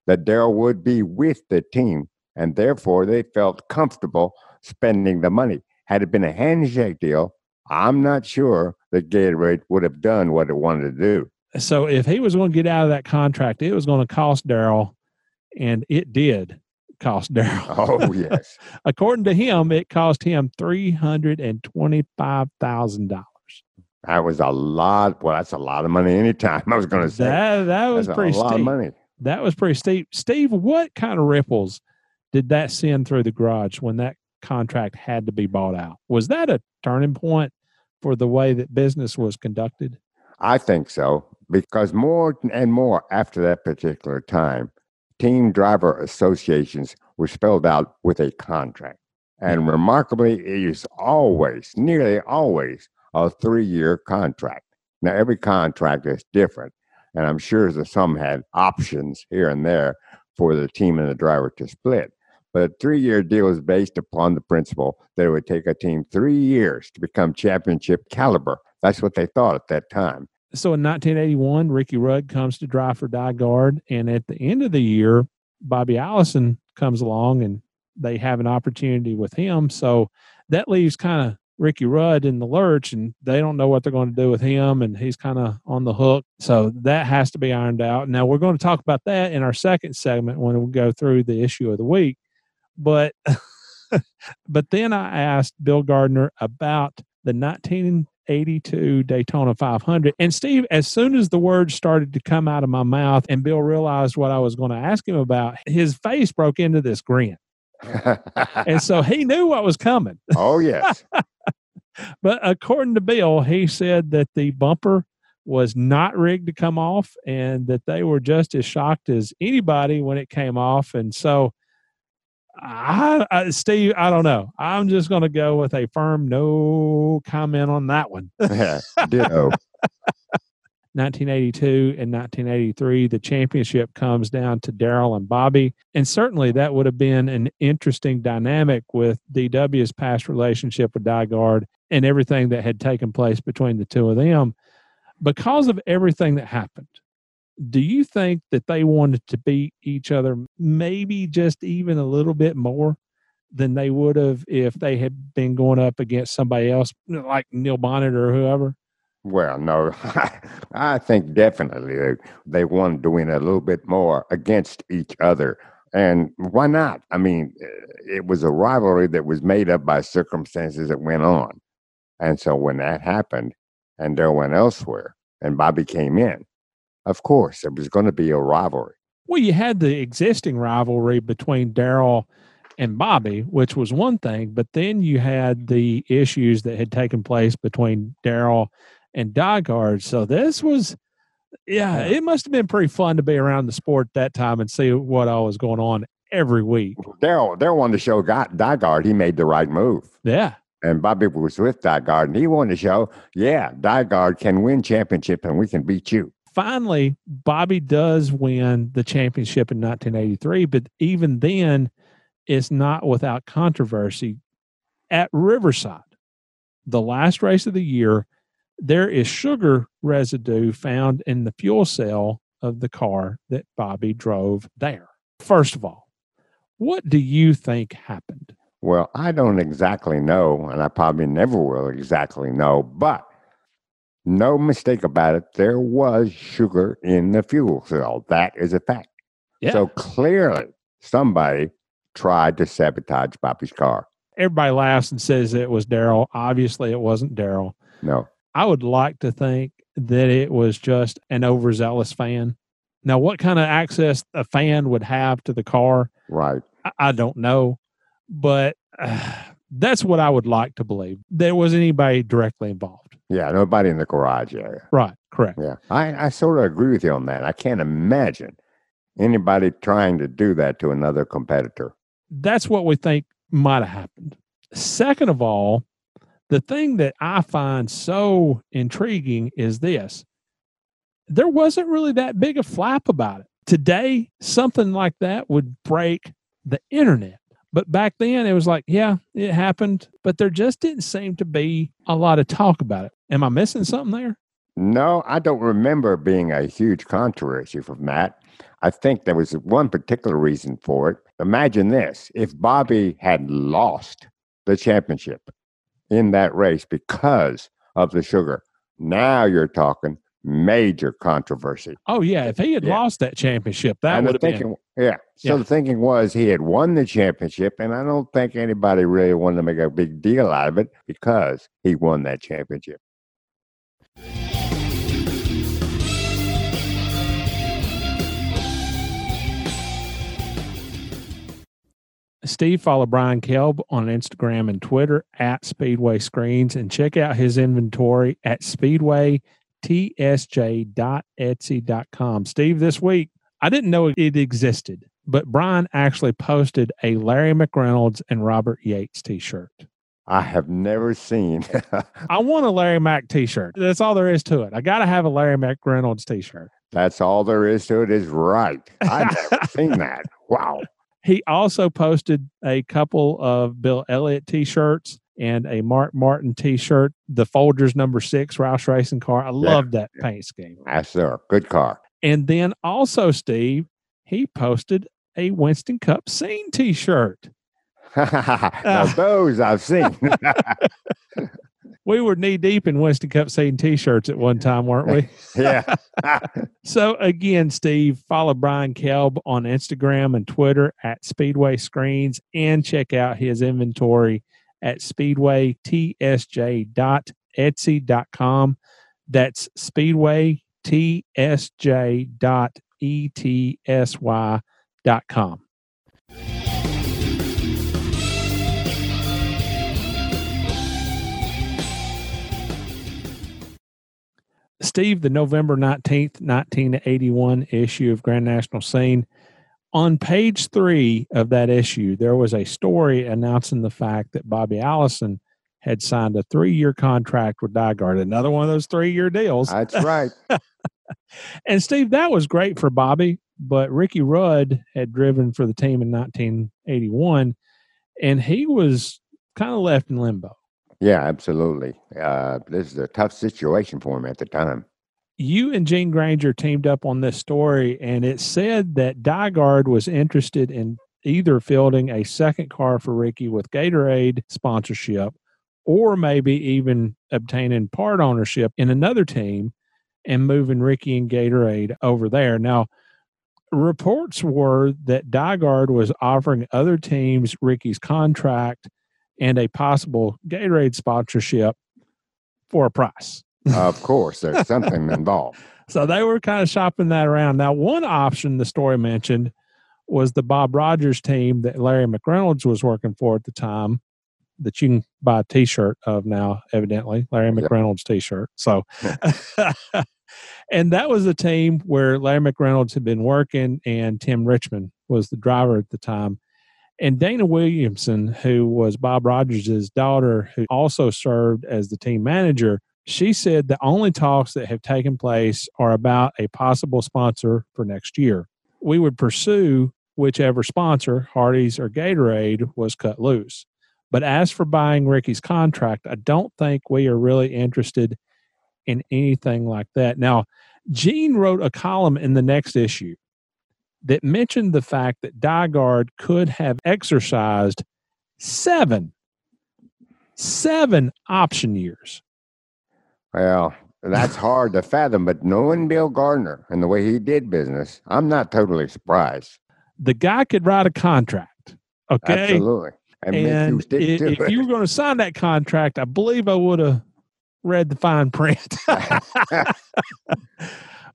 that Darrell would be with the team, and therefore they felt comfortable spending the money. Had it been a handshake deal, I'm not sure that Gatorade would have done what it wanted to do. So if he was going to get out of that contract, it was going to cost Darrell, and it did cost Darrell. Oh, yes. According to him, it cost him $325,000. That was a lot. Well, that's a lot of money anytime, I was going to say. That was pretty steep. A lot of money. That was pretty steep. Steve, what kind of ripples did that send through the garage when that contract had to be bought out? Was that a turning point for the way that business was conducted? I think so, because more and more after that particular time, team driver associations were spelled out with a contract. And remarkably, it is always, nearly always, a 3-year contract. Now, every contract is different, and I'm sure that some had options here and there for the team and the driver to split. But a 3-year deal is based upon the principle that it would take a team 3 years to become championship caliber. That's what they thought at that time. So in 1981, Ricky Rudd comes to drive for DiGard, and at the end of the year, Bobby Allison comes along, and they have an opportunity with him. So that leaves kind of Ricky Rudd in the lurch, and they don't know what they're going to do with him, and he's kind of on the hook. So that has to be ironed out. Now, we're going to talk about that in our second segment when we go through the issue of the week. But then I asked Bill Gardner about the 1982 Daytona 500. And Steve, as soon as the words started to come out of my mouth and Bill realized what I was going to ask him about, his face broke into this grin. And so he knew what was coming. Oh, yes. But according to Bill, he said that the bumper was not rigged to come off and that they were just as shocked as anybody when it came off. And so, Steve, I don't know. I'm just going to go with a firm no comment on that one. Ditto. 1982 and 1983, the championship comes down to Darrell and Bobby. And certainly that would have been an interesting dynamic with DW's past relationship with DiGard and everything that had taken place between the two of them. Because of everything that happened, do you think that they wanted to beat each other maybe just even a little bit more than they would have if they had been going up against somebody else like Neil Bonnet or whoever? Well, no, I think definitely they wanted to win a little bit more against each other. And why not? I mean, it was a rivalry that was made up by circumstances that went on. And so when that happened and Darrell went elsewhere and Bobby came in, of course, it was going to be a rivalry. Well, you had the existing rivalry between Darrell and Bobby, which was one thing, but then you had the issues that had taken place between Darrell and DiGard. So this was, it must have been pretty fun to be around the sport that time and see what all was going on every week. Darrell wanted to show DiGard he made the right move. Yeah. And Bobby was with DiGard, and he wanted to show, DiGard can win championship, and we can beat you. Finally, Bobby does win the championship in 1983, but even then, it's not without controversy. At Riverside, the last race of the year, there is sugar residue found in the fuel cell of the car that Bobby drove there. First of all, what do you think happened? Well, I don't exactly know, and I probably never will exactly know, but no mistake about it, there was sugar in the fuel cell. That is a fact. Yeah. So clearly, somebody tried to sabotage Bobby's car. Everybody laughs and says it was Darrell. Obviously, it wasn't Darrell. No. I would like to think that it was just an overzealous fan. Now, what kind of access a fan would have to the car? Right. I don't know, but that's what I would like to believe. There wasn't anybody directly involved. Yeah, nobody in the garage area. Right, correct. Yeah, I sort of agree with you on that. I can't imagine anybody trying to do that to another competitor. That's what we think might have happened. Second of all, the thing that I find so intriguing is this. There wasn't really that big a flap about it. Today, something like that would break the internet. But back then, it was like, yeah, it happened. But there just didn't seem to be a lot of talk about it. Am I missing something there? No, I don't remember being a huge controversy from that. I think there was one particular reason for it. Imagine this. If Bobby had lost the championship in that race because of the sugar, now you're talking major controversy. Oh, yeah. If he had lost that championship, that would have been. Yeah. So the thinking was he had won the championship, and I don't think anybody really wanted to make a big deal out of it because he won that championship. Steve, follow Brian Kelb on Instagram and Twitter at Speedway Screens, and check out his inventory at speedwaytsj.etsy.com. Steve, this week, I didn't know it existed, but Brian actually posted a Larry McReynolds and Robert Yates t-shirt. I have never seen. I want a Larry Mac t-shirt. That's all there is to it. I got to have a Larry McReynolds t-shirt. That's all there is to it is right. I've never seen that. Wow. He also posted a couple of Bill Elliott t-shirts and a Mark Martin t-shirt, the Folgers #6 Roush Racing car. I love that paint scheme. Yes, sir. Good car. And then also, Steve, he posted a Winston Cup Scene t-shirt. Now, those I've seen. We were knee deep in Winston Cup Scene t-shirts at one time, weren't we? Yeah. So again, Steve, follow Brian Kelb on Instagram and Twitter at Speedway Screens, and check out his inventory at speedwaytsj.etsy.com. That's speedwaytsj.etsy.com. Steve, the November 19th, 1981 issue of Grand National Scene, on page 3 of that issue, there was a story announcing the fact that Bobby Allison had signed a 3-year contract with DiGard. Another one of those 3-year deals. That's right. And, Steve, that was great for Bobby, but Ricky Rudd had driven for the team in 1981, and he was kind of left in limbo. Yeah, absolutely. This is a tough situation for him at the time. You and Gene Granger teamed up on this story, and it said that DiGard was interested in either fielding a second car for Ricky with Gatorade sponsorship, or maybe even obtaining part ownership in another team and moving Ricky and Gatorade over there. Now, reports were that DiGard was offering other teams Ricky's contract and a possible Gatorade sponsorship for a price. Of course, there's something involved. So they were kind of shopping that around. Now, one option the story mentioned was the Bob Rogers team that Larry McReynolds was working for at the time, that you can buy a t-shirt of now, evidently, Larry McReynolds t-shirt. So, and that was a team where Larry McReynolds had been working, and Tim Richmond was the driver at the time. And Dana Williamson, who was Bob Rogers' daughter, who also served as the team manager, she said the only talks that have taken place are about a possible sponsor for next year. We would pursue whichever sponsor, Hardee's or Gatorade, was cut loose. But as for buying Ricky's contract, I don't think we are really interested in anything like that. Now, Gene wrote a column in the next issue that mentioned the fact that DiGard could have exercised seven option years. Well, that's hard to fathom, but knowing Bill Gardner and the way he did business, I'm not totally surprised. The guy could write a contract, okay? Absolutely. And you stick to if you were going to sign that contract, I believe I would have read the fine print.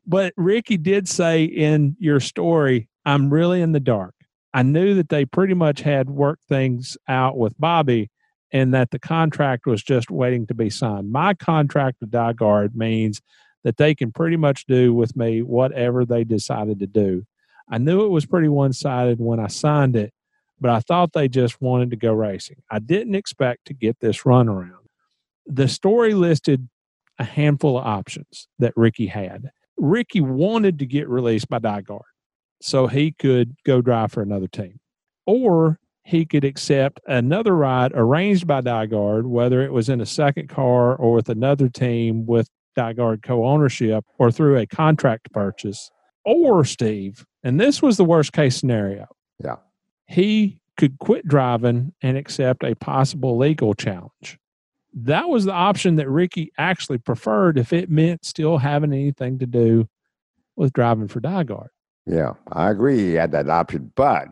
But Ricky did say in your story, I'm really in the dark. I knew that they pretty much had worked things out with Bobby and that the contract was just waiting to be signed. My contract with DiGard means that they can pretty much do with me whatever they decided to do. I knew it was pretty one-sided when I signed it, but I thought they just wanted to go racing. I didn't expect to get this runaround. The story listed a handful of options that Ricky had. Ricky wanted to get released by DiGard so he could go drive for another team. Or he could accept another ride arranged by DiGard, whether it was in a second car or with another team with DiGard co-ownership or through a contract purchase. Or, Steve, and this was the worst-case scenario, yeah, he could quit driving and accept a possible legal challenge. That was the option that Ricky actually preferred if it meant still having anything to do with driving for DiGard. Yeah, I agree he had that option, but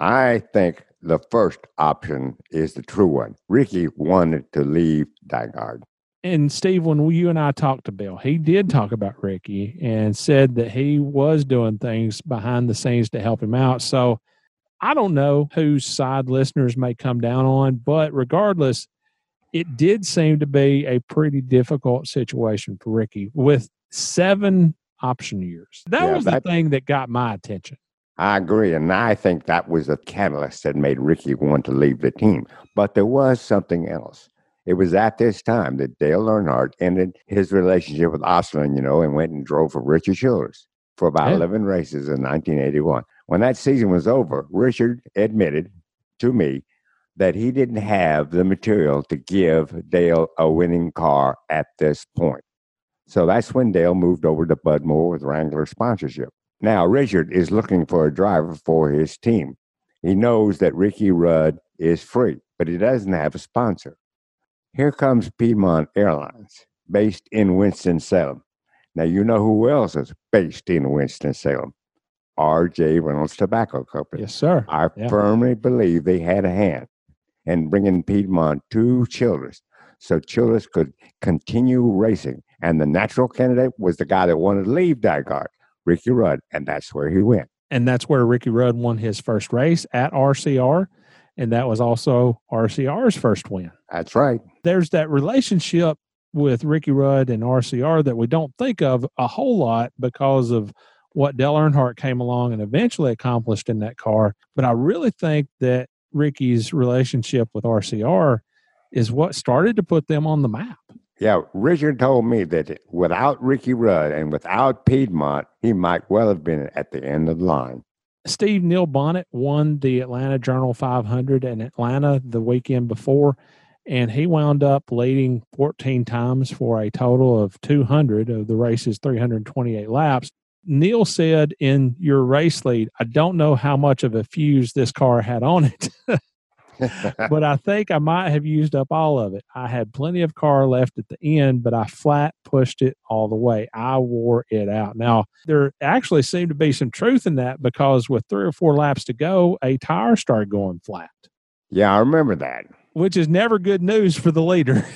I think the first option is the true one. Ricky wanted to leave DiGard. And Steve, when you and I talked to Bill, he did talk about Ricky and said that he was doing things behind the scenes to help him out. So I don't know whose side listeners may come down on, but regardless, it did seem to be a pretty difficult situation for Ricky with 7 option years. That was the thing that got my attention. I agree, and I think that was the catalyst that made Ricky want to leave the team. But there was something else. It was at this time that Dale Earnhardt ended his relationship with Osland, and went and drove for Richard Childress for about 11 races in 1981. When that season was over, Richard admitted to me that he didn't have the material to give Dale a winning car at this point. So that's when Dale moved over to Bud Moore with Wrangler sponsorship. Now, Richard is looking for a driver for his team. He knows that Ricky Rudd is free, but he doesn't have a sponsor. Here comes Piedmont Airlines, based in Winston-Salem. Now, you know who else is based in Winston-Salem? R.J. Reynolds Tobacco Company. Yes, sir. I firmly believe they had a hand in bringing Piedmont to Childress so Childress could continue racing. And the natural candidate was the guy that wanted to leave DiGard, Ricky Rudd, and that's where he went. And that's where Ricky Rudd won his first race at RCR, and that was also RCR's first win. That's right. There's that relationship with Ricky Rudd and RCR that we don't think of a whole lot because of what Dale Earnhardt came along and eventually accomplished in that car. But I really think that Ricky's relationship with RCR is what started to put them on the map. Yeah, Richard told me that without Ricky Rudd and without Piedmont, he might well have been at the end of the line. Steve Neil Bonnet won the Atlanta Journal 500 in Atlanta the weekend before, and he wound up leading 14 times for a total of 200 of the race's 328 laps. Neil said in your race lead, I don't know how much of a fuse this car had on it. But I think I might have used up all of it. I had plenty of car left at the end, but I flat pushed it all the way. I wore it out. Now, there actually seemed to be some truth in that because with 3 or 4 laps to go, a tire started going flat. Yeah, I remember that. Which is never good news for the leader.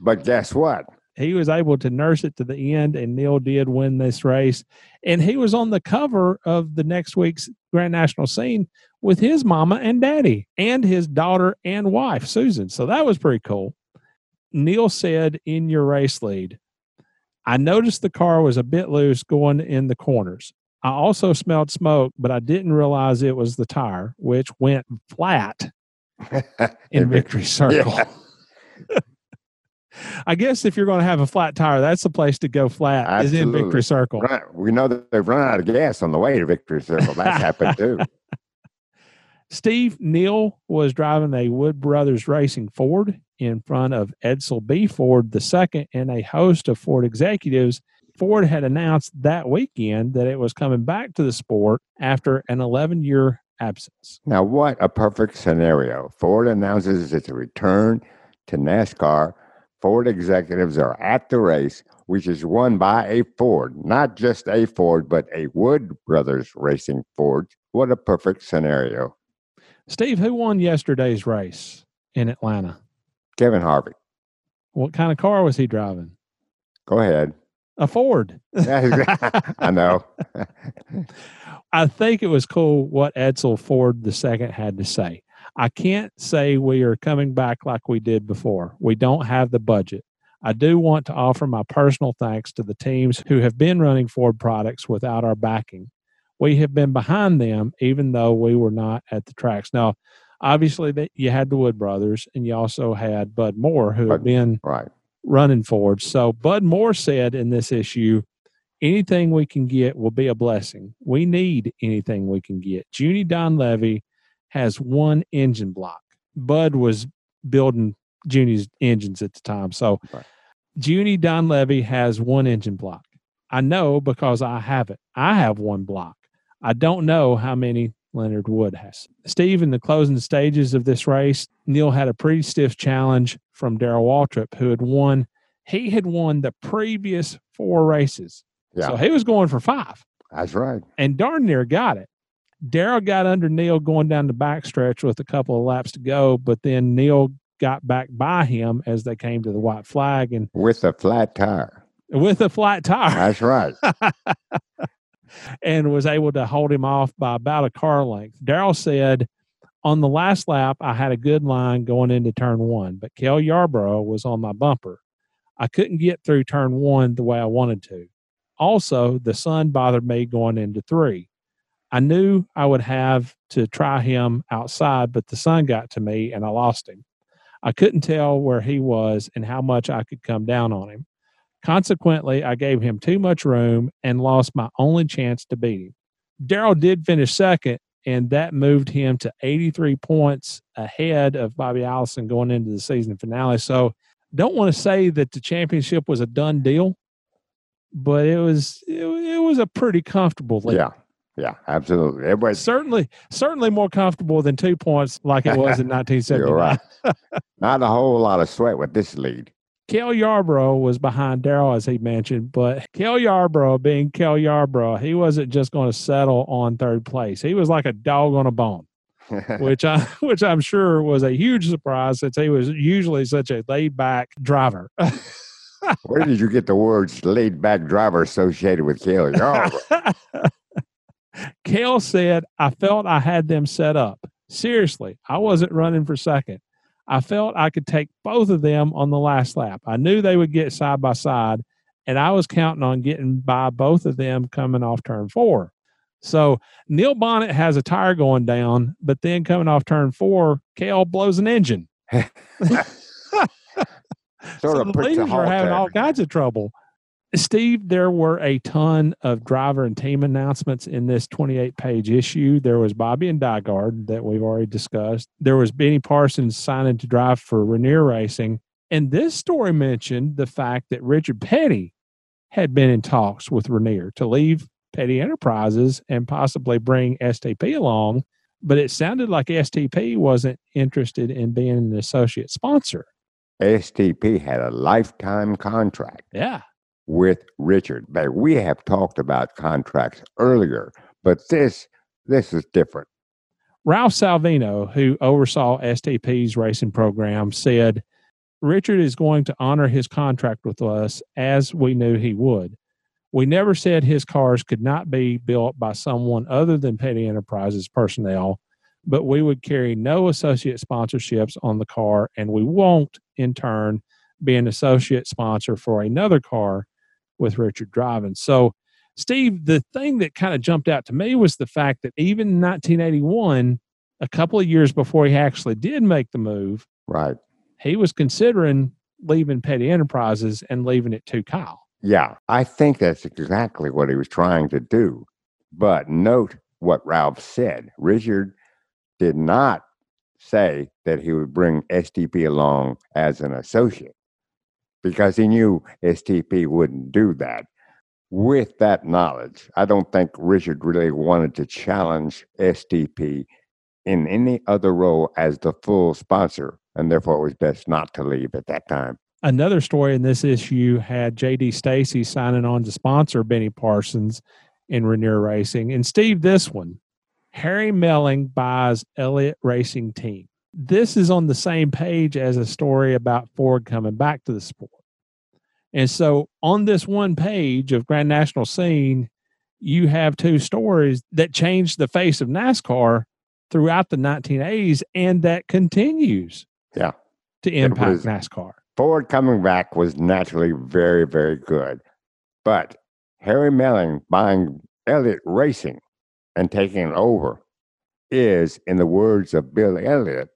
But guess what? He was able to nurse it to the end, and Neil did win this race. And he was on the cover of the next week's Grand National Scene with his mama and daddy and his daughter and wife, Susan. So that was pretty cool. Neil said in your race lead, I noticed the car was a bit loose going in the corners. I also smelled smoke, but I didn't realize it was the tire, which went flat in Victory Circle. Yeah. I guess if you're going to have a flat tire, that's the place to go flat. Absolutely. Is in Victory Circle. Right. We know that they've run out of gas on the way to Victory Circle. That's happened too. Steve Neal was driving a Wood Brothers Racing Ford in front of Edsel B. Ford II and a host of Ford executives. Ford had announced that weekend that it was coming back to the sport after an 11-year absence. Now, what a perfect scenario. Ford announces it's a return to NASCAR. Ford executives are at the race, which is won by a Ford. Not just a Ford, but a Wood Brothers Racing Ford. What a perfect scenario. Steve, who won yesterday's race in Atlanta? Kevin Harvick. What kind of car was he driving? Go ahead. A Ford. I know. I think it was cool what Edsel Ford II had to say. I can't say we are coming back like we did before. We don't have the budget. I do want to offer my personal thanks to the teams who have been running Ford products without our backing. We have been behind them, even though we were not at the tracks. Now, obviously, that you had the Wood Brothers, and you also had Bud Moore, who had been running Ford. So Bud Moore said in this issue, anything we can get will be a blessing. We need anything we can get. Junie Don Levy has one engine block. Bud was building Junie's engines at the time. So Junie Don Levy has one engine block. I know because I have it. I have one block. I don't know how many Leonard Wood has. Steve, in the closing stages of this race, Neil had a pretty stiff challenge from Darrell Waltrip, who had won. He had won the previous 4 races. Yeah. So he was going for 5. That's right. And darn near got it. Darrell got under Neil going down the backstretch with a couple of laps to go, but then Neil got back by him as they came to the white flag. And with a flat tire. With a flat tire. That's right. And was able to hold him off by about a car length. Darrell said, on the last lap, I had a good line going into turn 1, but Cale Yarborough was on my bumper. I couldn't get through turn 1 the way I wanted to. Also, the sun bothered me going into 3. I knew I would have to try him outside, but the sun got to me and I lost him. I couldn't tell where he was and how much I could come down on him. Consequently, I gave him too much room and lost my only chance to beat him. Darrell did finish second, and that moved him to 83 points ahead of Bobby Allison going into the season finale. So don't want to say that the championship was a done deal, but it was a pretty comfortable lead. Yeah, Yeah, absolutely. Everybody certainly more comfortable than 2 points like it was in 1979. You're right. Not a whole lot of sweat with this lead. Cale Yarborough was behind Darrell, as he mentioned, but Cale Yarborough being Cale Yarborough, he wasn't just going to settle on third place. He was like a dog on a bone, which I'm sure was a huge surprise since he was usually such a laid-back driver. Where did you get the words laid-back driver associated with Cale Yarborough? Cale said, I felt I had them set up. Seriously, I wasn't running for second. I felt I could take both of them on the last lap. I knew they would get side by side, and I was counting on getting by both of them coming off turn four. So Neil Bonnet has a tire going down, but then coming off turn four, Cale blows an engine. So the leaders are having all kinds of trouble. Steve, there were a ton of driver and team announcements in this 28-page issue. There was Bobby and DiGard that we've already discussed. There was Benny Parsons signing to drive for Ranier Racing. And this story mentioned the fact that Richard Petty had been in talks with Ranier to leave Petty Enterprises and possibly bring STP along. But it sounded like STP wasn't interested in being an associate sponsor. STP had a lifetime contract. Yeah. With Richard. But we have talked about contracts earlier, but this is different. Ralph Salvino, who oversaw STP's racing program, said, Richard is going to honor his contract with us as we knew he would. We never said his cars could not be built by someone other than Petty Enterprises personnel, but we would carry no associate sponsorships on the car, and we won't, in turn, be an associate sponsor for another car with Richard driving. So, Steve, the thing that kind of jumped out to me was the fact that even in 1981, a couple of years before he actually did make the move, right, he was considering leaving Petty Enterprises and leaving it to Kyle. Yeah, I think that's exactly what he was trying to do. But note what Ralph said. Richard did not say that he would bring STP along as an associate, because he knew STP wouldn't do that. With that knowledge, I don't think Richard really wanted to challenge STP in any other role as the full sponsor, and therefore it was best not to leave at that time. Another story in this issue had J.D. Stacy signing on to sponsor Benny Parsons in Ranier Racing. And Steve, this one, Harry Melling buys Elliott Racing Team. This is on the same page as a story about Ford coming back to the sport. And so on this one page of Grand National Scene, you have two stories that changed the face of NASCAR throughout the 1980s, and that continues to impact NASCAR. Ford coming back was naturally very, very good. But Harry Melling buying Elliott Racing and taking it over is, in the words of Bill Elliott,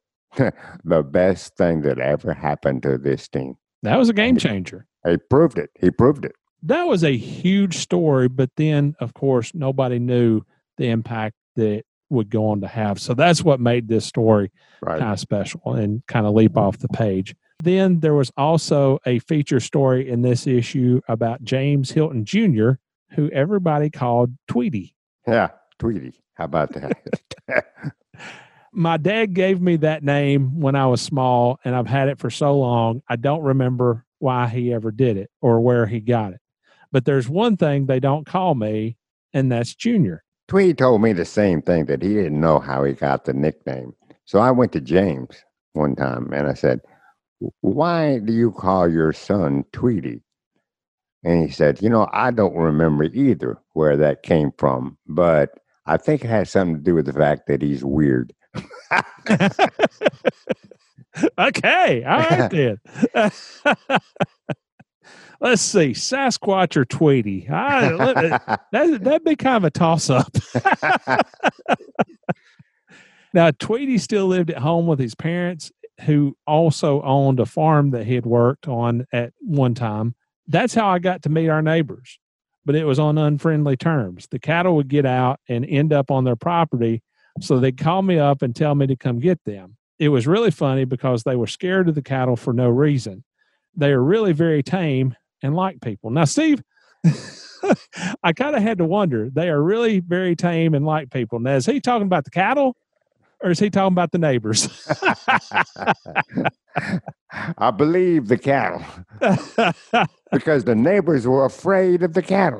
the best thing that ever happened to this team. That was a game changer. He proved it. He proved it. That was a huge story, but then, of course, nobody knew the impact that it would go on to have. So that's what made this story kind of special and kind of leap off the page. Then there was also a feature story in this issue about James Hilton Jr., who everybody called Tweety. Yeah, Tweety. How about that? My dad gave me that name when I was small, and I've had it for so long, I don't remember why he ever did it or where he got it. But there's one thing they don't call me, and that's Junior. Tweety told me the same thing, that he didn't know how he got the nickname. So I went to James one time, and I said, why do you call your son Tweety? And he said, I don't remember either where that came from, but I think it has something to do with the fact that he's weird. Okay. All right, then. Let's see. Sasquatch or Tweety? That'd be kind of a toss-up. Now, Tweety still lived at home with his parents, who also owned a farm that he had worked on at one time. That's how I got to meet our neighbors, but it was on unfriendly terms. The cattle would get out and end up on their property, so they'd call me up and tell me to come get them. It was really funny because they were scared of the cattle for no reason. They are really very tame and like people. Now, Steve, I kind of had to wonder. They are really very tame and like people. Now, is he talking about the cattle or is he talking about the neighbors? I believe the cattle because the neighbors were afraid of the cattle.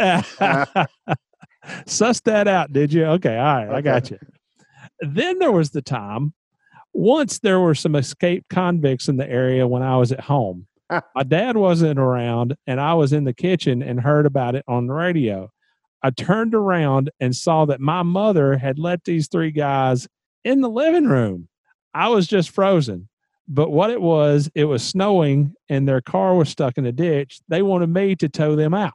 Sussed that out, did you? Okay, all right, okay. I got you. Then there was the time, once there were some escaped convicts in the area when I was at home. My dad wasn't around, and I was in the kitchen and heard about it on the radio. I turned around and saw that my mother had let these three guys in the living room. I was just frozen. But what it was snowing, and their car was stuck in a ditch. They wanted me to tow them out.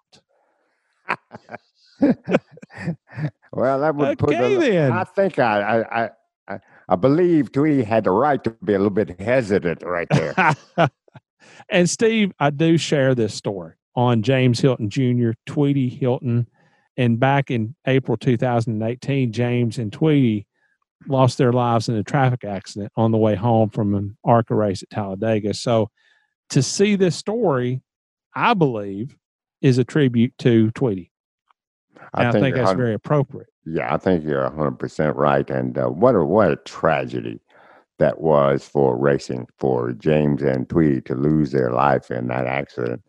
Well, that would put. Okay, then. I think I believed we had the right to be a little bit hesitant right there. And Steve, I do share this story on James Hilton Jr., Tweety Hilton, and back in April 2018, James and Tweety lost their lives in a traffic accident on the way home from an ARCA race at Talladega. So to see this story, I believe, is a tribute to Tweety. I think that's very appropriate. Yeah, I think you're 100% right. And what a tragedy that was for racing, for James and Tweety to lose their life in that accident.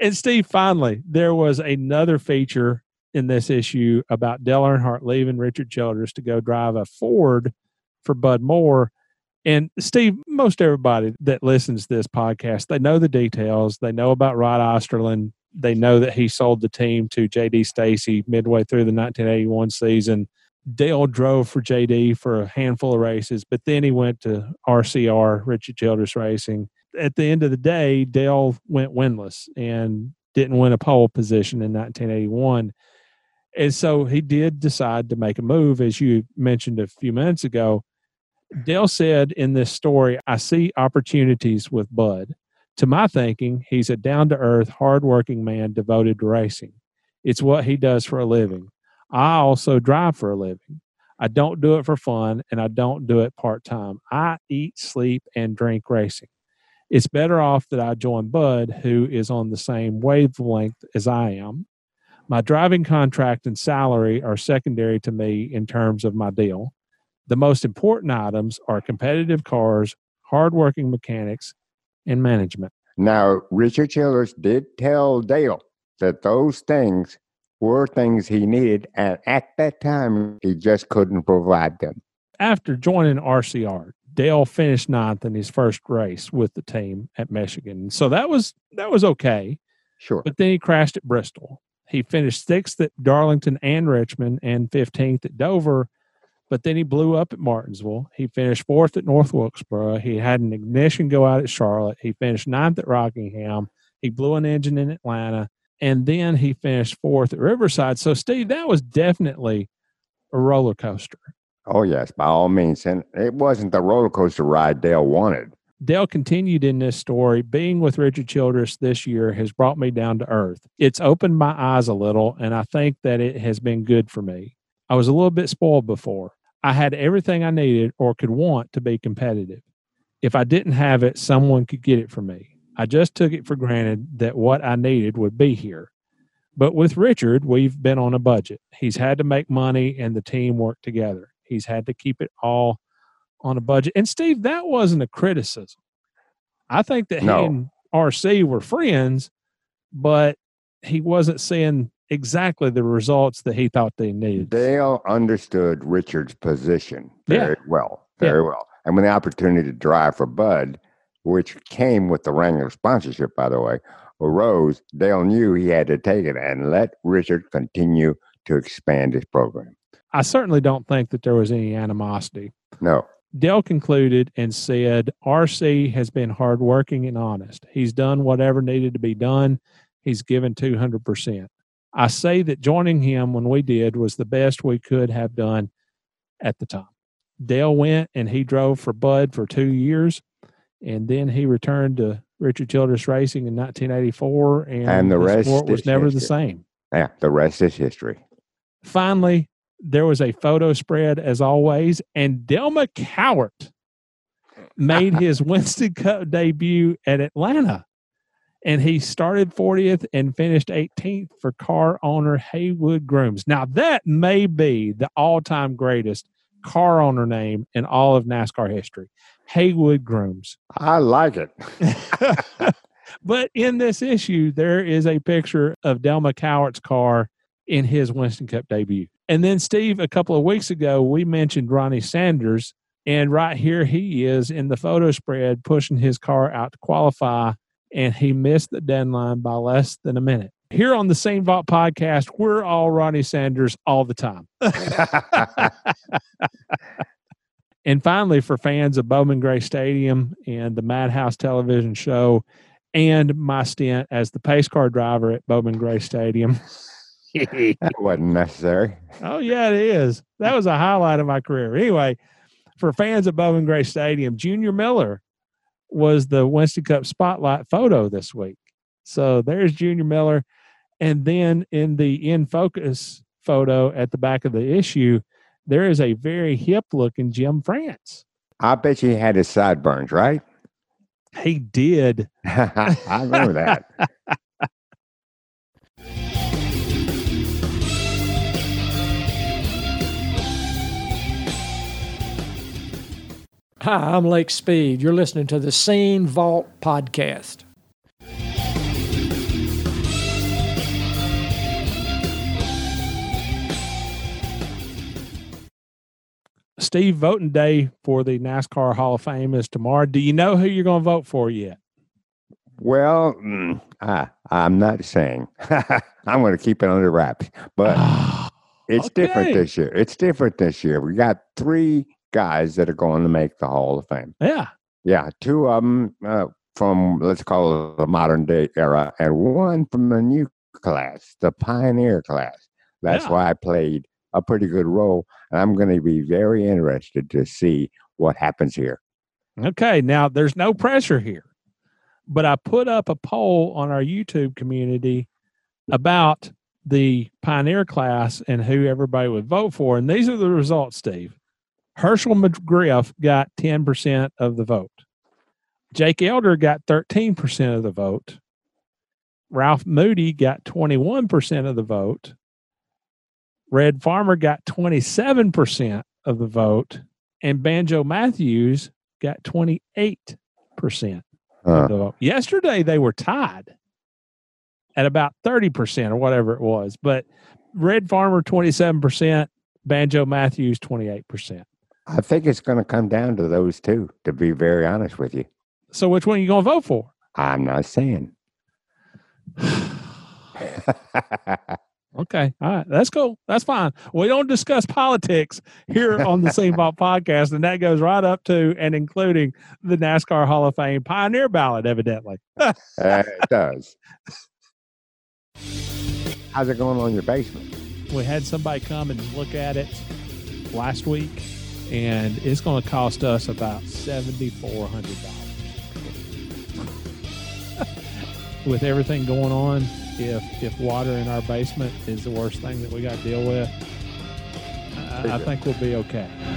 And Steve, finally, there was another feature in this issue about Dale Earnhardt leaving Richard Childress to go drive a Ford for Bud Moore. And Steve, most everybody that listens to this podcast, they know the details. They know about Rod Osterlund. They know that he sold the team to J.D. Stacy midway through the 1981 season. Dale drove for J.D. for a handful of races, but then he went to RCR, Richard Childress Racing. At the end of the day, Dale went winless and didn't win a pole position in 1981. And so he did decide to make a move, as you mentioned a few minutes ago. Dale said in this story, "I see opportunities with Bud. To my thinking, he's a down-to-earth, hard-working man devoted to racing. It's what he does for a living. I also drive for a living. I don't do it for fun, and I don't do it part-time. I eat, sleep, and drink racing. It's better off that I join Bud, who is on the same wavelength as I am. My driving contract and salary are secondary to me in terms of my deal. The most important items are competitive cars, hardworking mechanics, and management." Now, Richard Childress did tell Dale that those things were things he needed, and at that time, he just couldn't provide them. After joining RCR, Dale finished 9th in his first race with the team at Michigan. So that was okay. Sure. But then he crashed at Bristol. He finished 6th at Darlington and Richmond and 15th at Dover, but then he blew up at Martinsville. He finished 4th at North Wilkesboro. He had an ignition go out at Charlotte. He finished 9th at Rockingham. He blew an engine in Atlanta, and then he finished 4th at Riverside. So, Steve, that was definitely a roller coaster. Oh, yes, by all means. And it wasn't the roller coaster ride Dale wanted. Dale continued in this story, "Being with Richard Childress this year has brought me down to earth. It's opened my eyes a little, and I think that it has been good for me. I was a little bit spoiled before. I had everything I needed or could want to be competitive. If I didn't have it, someone could get it for me. I just took it for granted that what I needed would be here. But with Richard, we've been on a budget. He's had to make money and the team work together. He's had to keep it all on a budget." And Steve, that wasn't a criticism. I think that he and RC were friends, but he wasn't seeing exactly the results that he thought they needed. Dale understood Richard's position very well. And when the opportunity to drive for Bud, which came with the Wrangler sponsorship, by the way, arose, Dale knew he had to take it and let Richard continue to expand his program. I certainly don't think that there was any animosity. No. Dale concluded and said, "RC has been hardworking and honest. He's done whatever needed to be done. He's given 200%. I say that joining him when we did was the best we could have done at the time." Dale went and he drove for Bud for 2 years, and then he returned to Richard Childress Racing in 1984, and the rest was never the same. Yeah, the rest is history. Finally, there was a photo spread, as always, and Delma Cowart made his Winston Cup debut at Atlanta. and he started 40th and finished 18th for car owner Haywood Grooms. Now, that may be the all-time greatest car owner name in all of NASCAR history, Haywood Grooms. I like it. But in this issue, there is a picture of Delma Cowart's car in his Winston Cup debut. And then, Steve, a couple of weeks ago, we mentioned Ronnie Sanders, and right here he is in the photo spread pushing his car out to qualify, and he missed the deadline by less than a minute. Here on the Scene Vault Podcast, we're all Ronnie Sanders all the time. And finally, for fans of Bowman Gray Stadium and the Madhouse television show and my stint as the pace car driver at Bowman Gray Stadium... That wasn't necessary. Oh, yeah, it is. That was a highlight of my career. Anyway, for fans of Bowman Gray Stadium, Junior Miller was the Winston Cup spotlight photo this week. So there's Junior Miller. And then in the In Focus photo at the back of the issue, there is a very hip-looking Jim France. I bet you he had his sideburns, right? He did. I remember that. Hi, I'm Lake Speed. You're listening to the Scene Vault Podcast. Steve, voting day for the NASCAR Hall of Fame is tomorrow. Do you know who you're going to vote for yet? Well, I'm not saying. I'm going to keep it under wraps. But it's different this year. It's different this year. We got three guys that are going to make the Hall of Fame. Yeah. Yeah. Two of them from, let's call it the modern day era, and one from the new class, the pioneer class. That's why I played a pretty good role. And I'm going to be very interested to see what happens here. Okay. Now, there's no pressure here, but I put up a poll on our YouTube community about the pioneer class and who everybody would vote for. And these are the results, Steve. Herschel McGriff got 10% of the vote. Jake Elder got 13% of the vote. Ralph Moody got 21% of the vote. Red Farmer got 27% of the vote. And Banjo Matthews got 28% of the vote. Yesterday, they were tied at about 30% or whatever it was. But Red Farmer, 27%. Banjo Matthews, 28%. I think it's going to come down to those two, to be very honest with you. So which one are you going to vote for? I'm not saying. Okay. All right. That's cool. That's fine. We don't discuss politics here on the Scene Vault Podcast, and that goes right up to and including the NASCAR Hall of Fame Pioneer ballot, evidently. It does. How's it going on in your basement? We had somebody come and look at it last week, and it's going to cost us about $7,400. With everything going on, if water in our basement is the worst thing that we got to deal with, I think we'll be okay.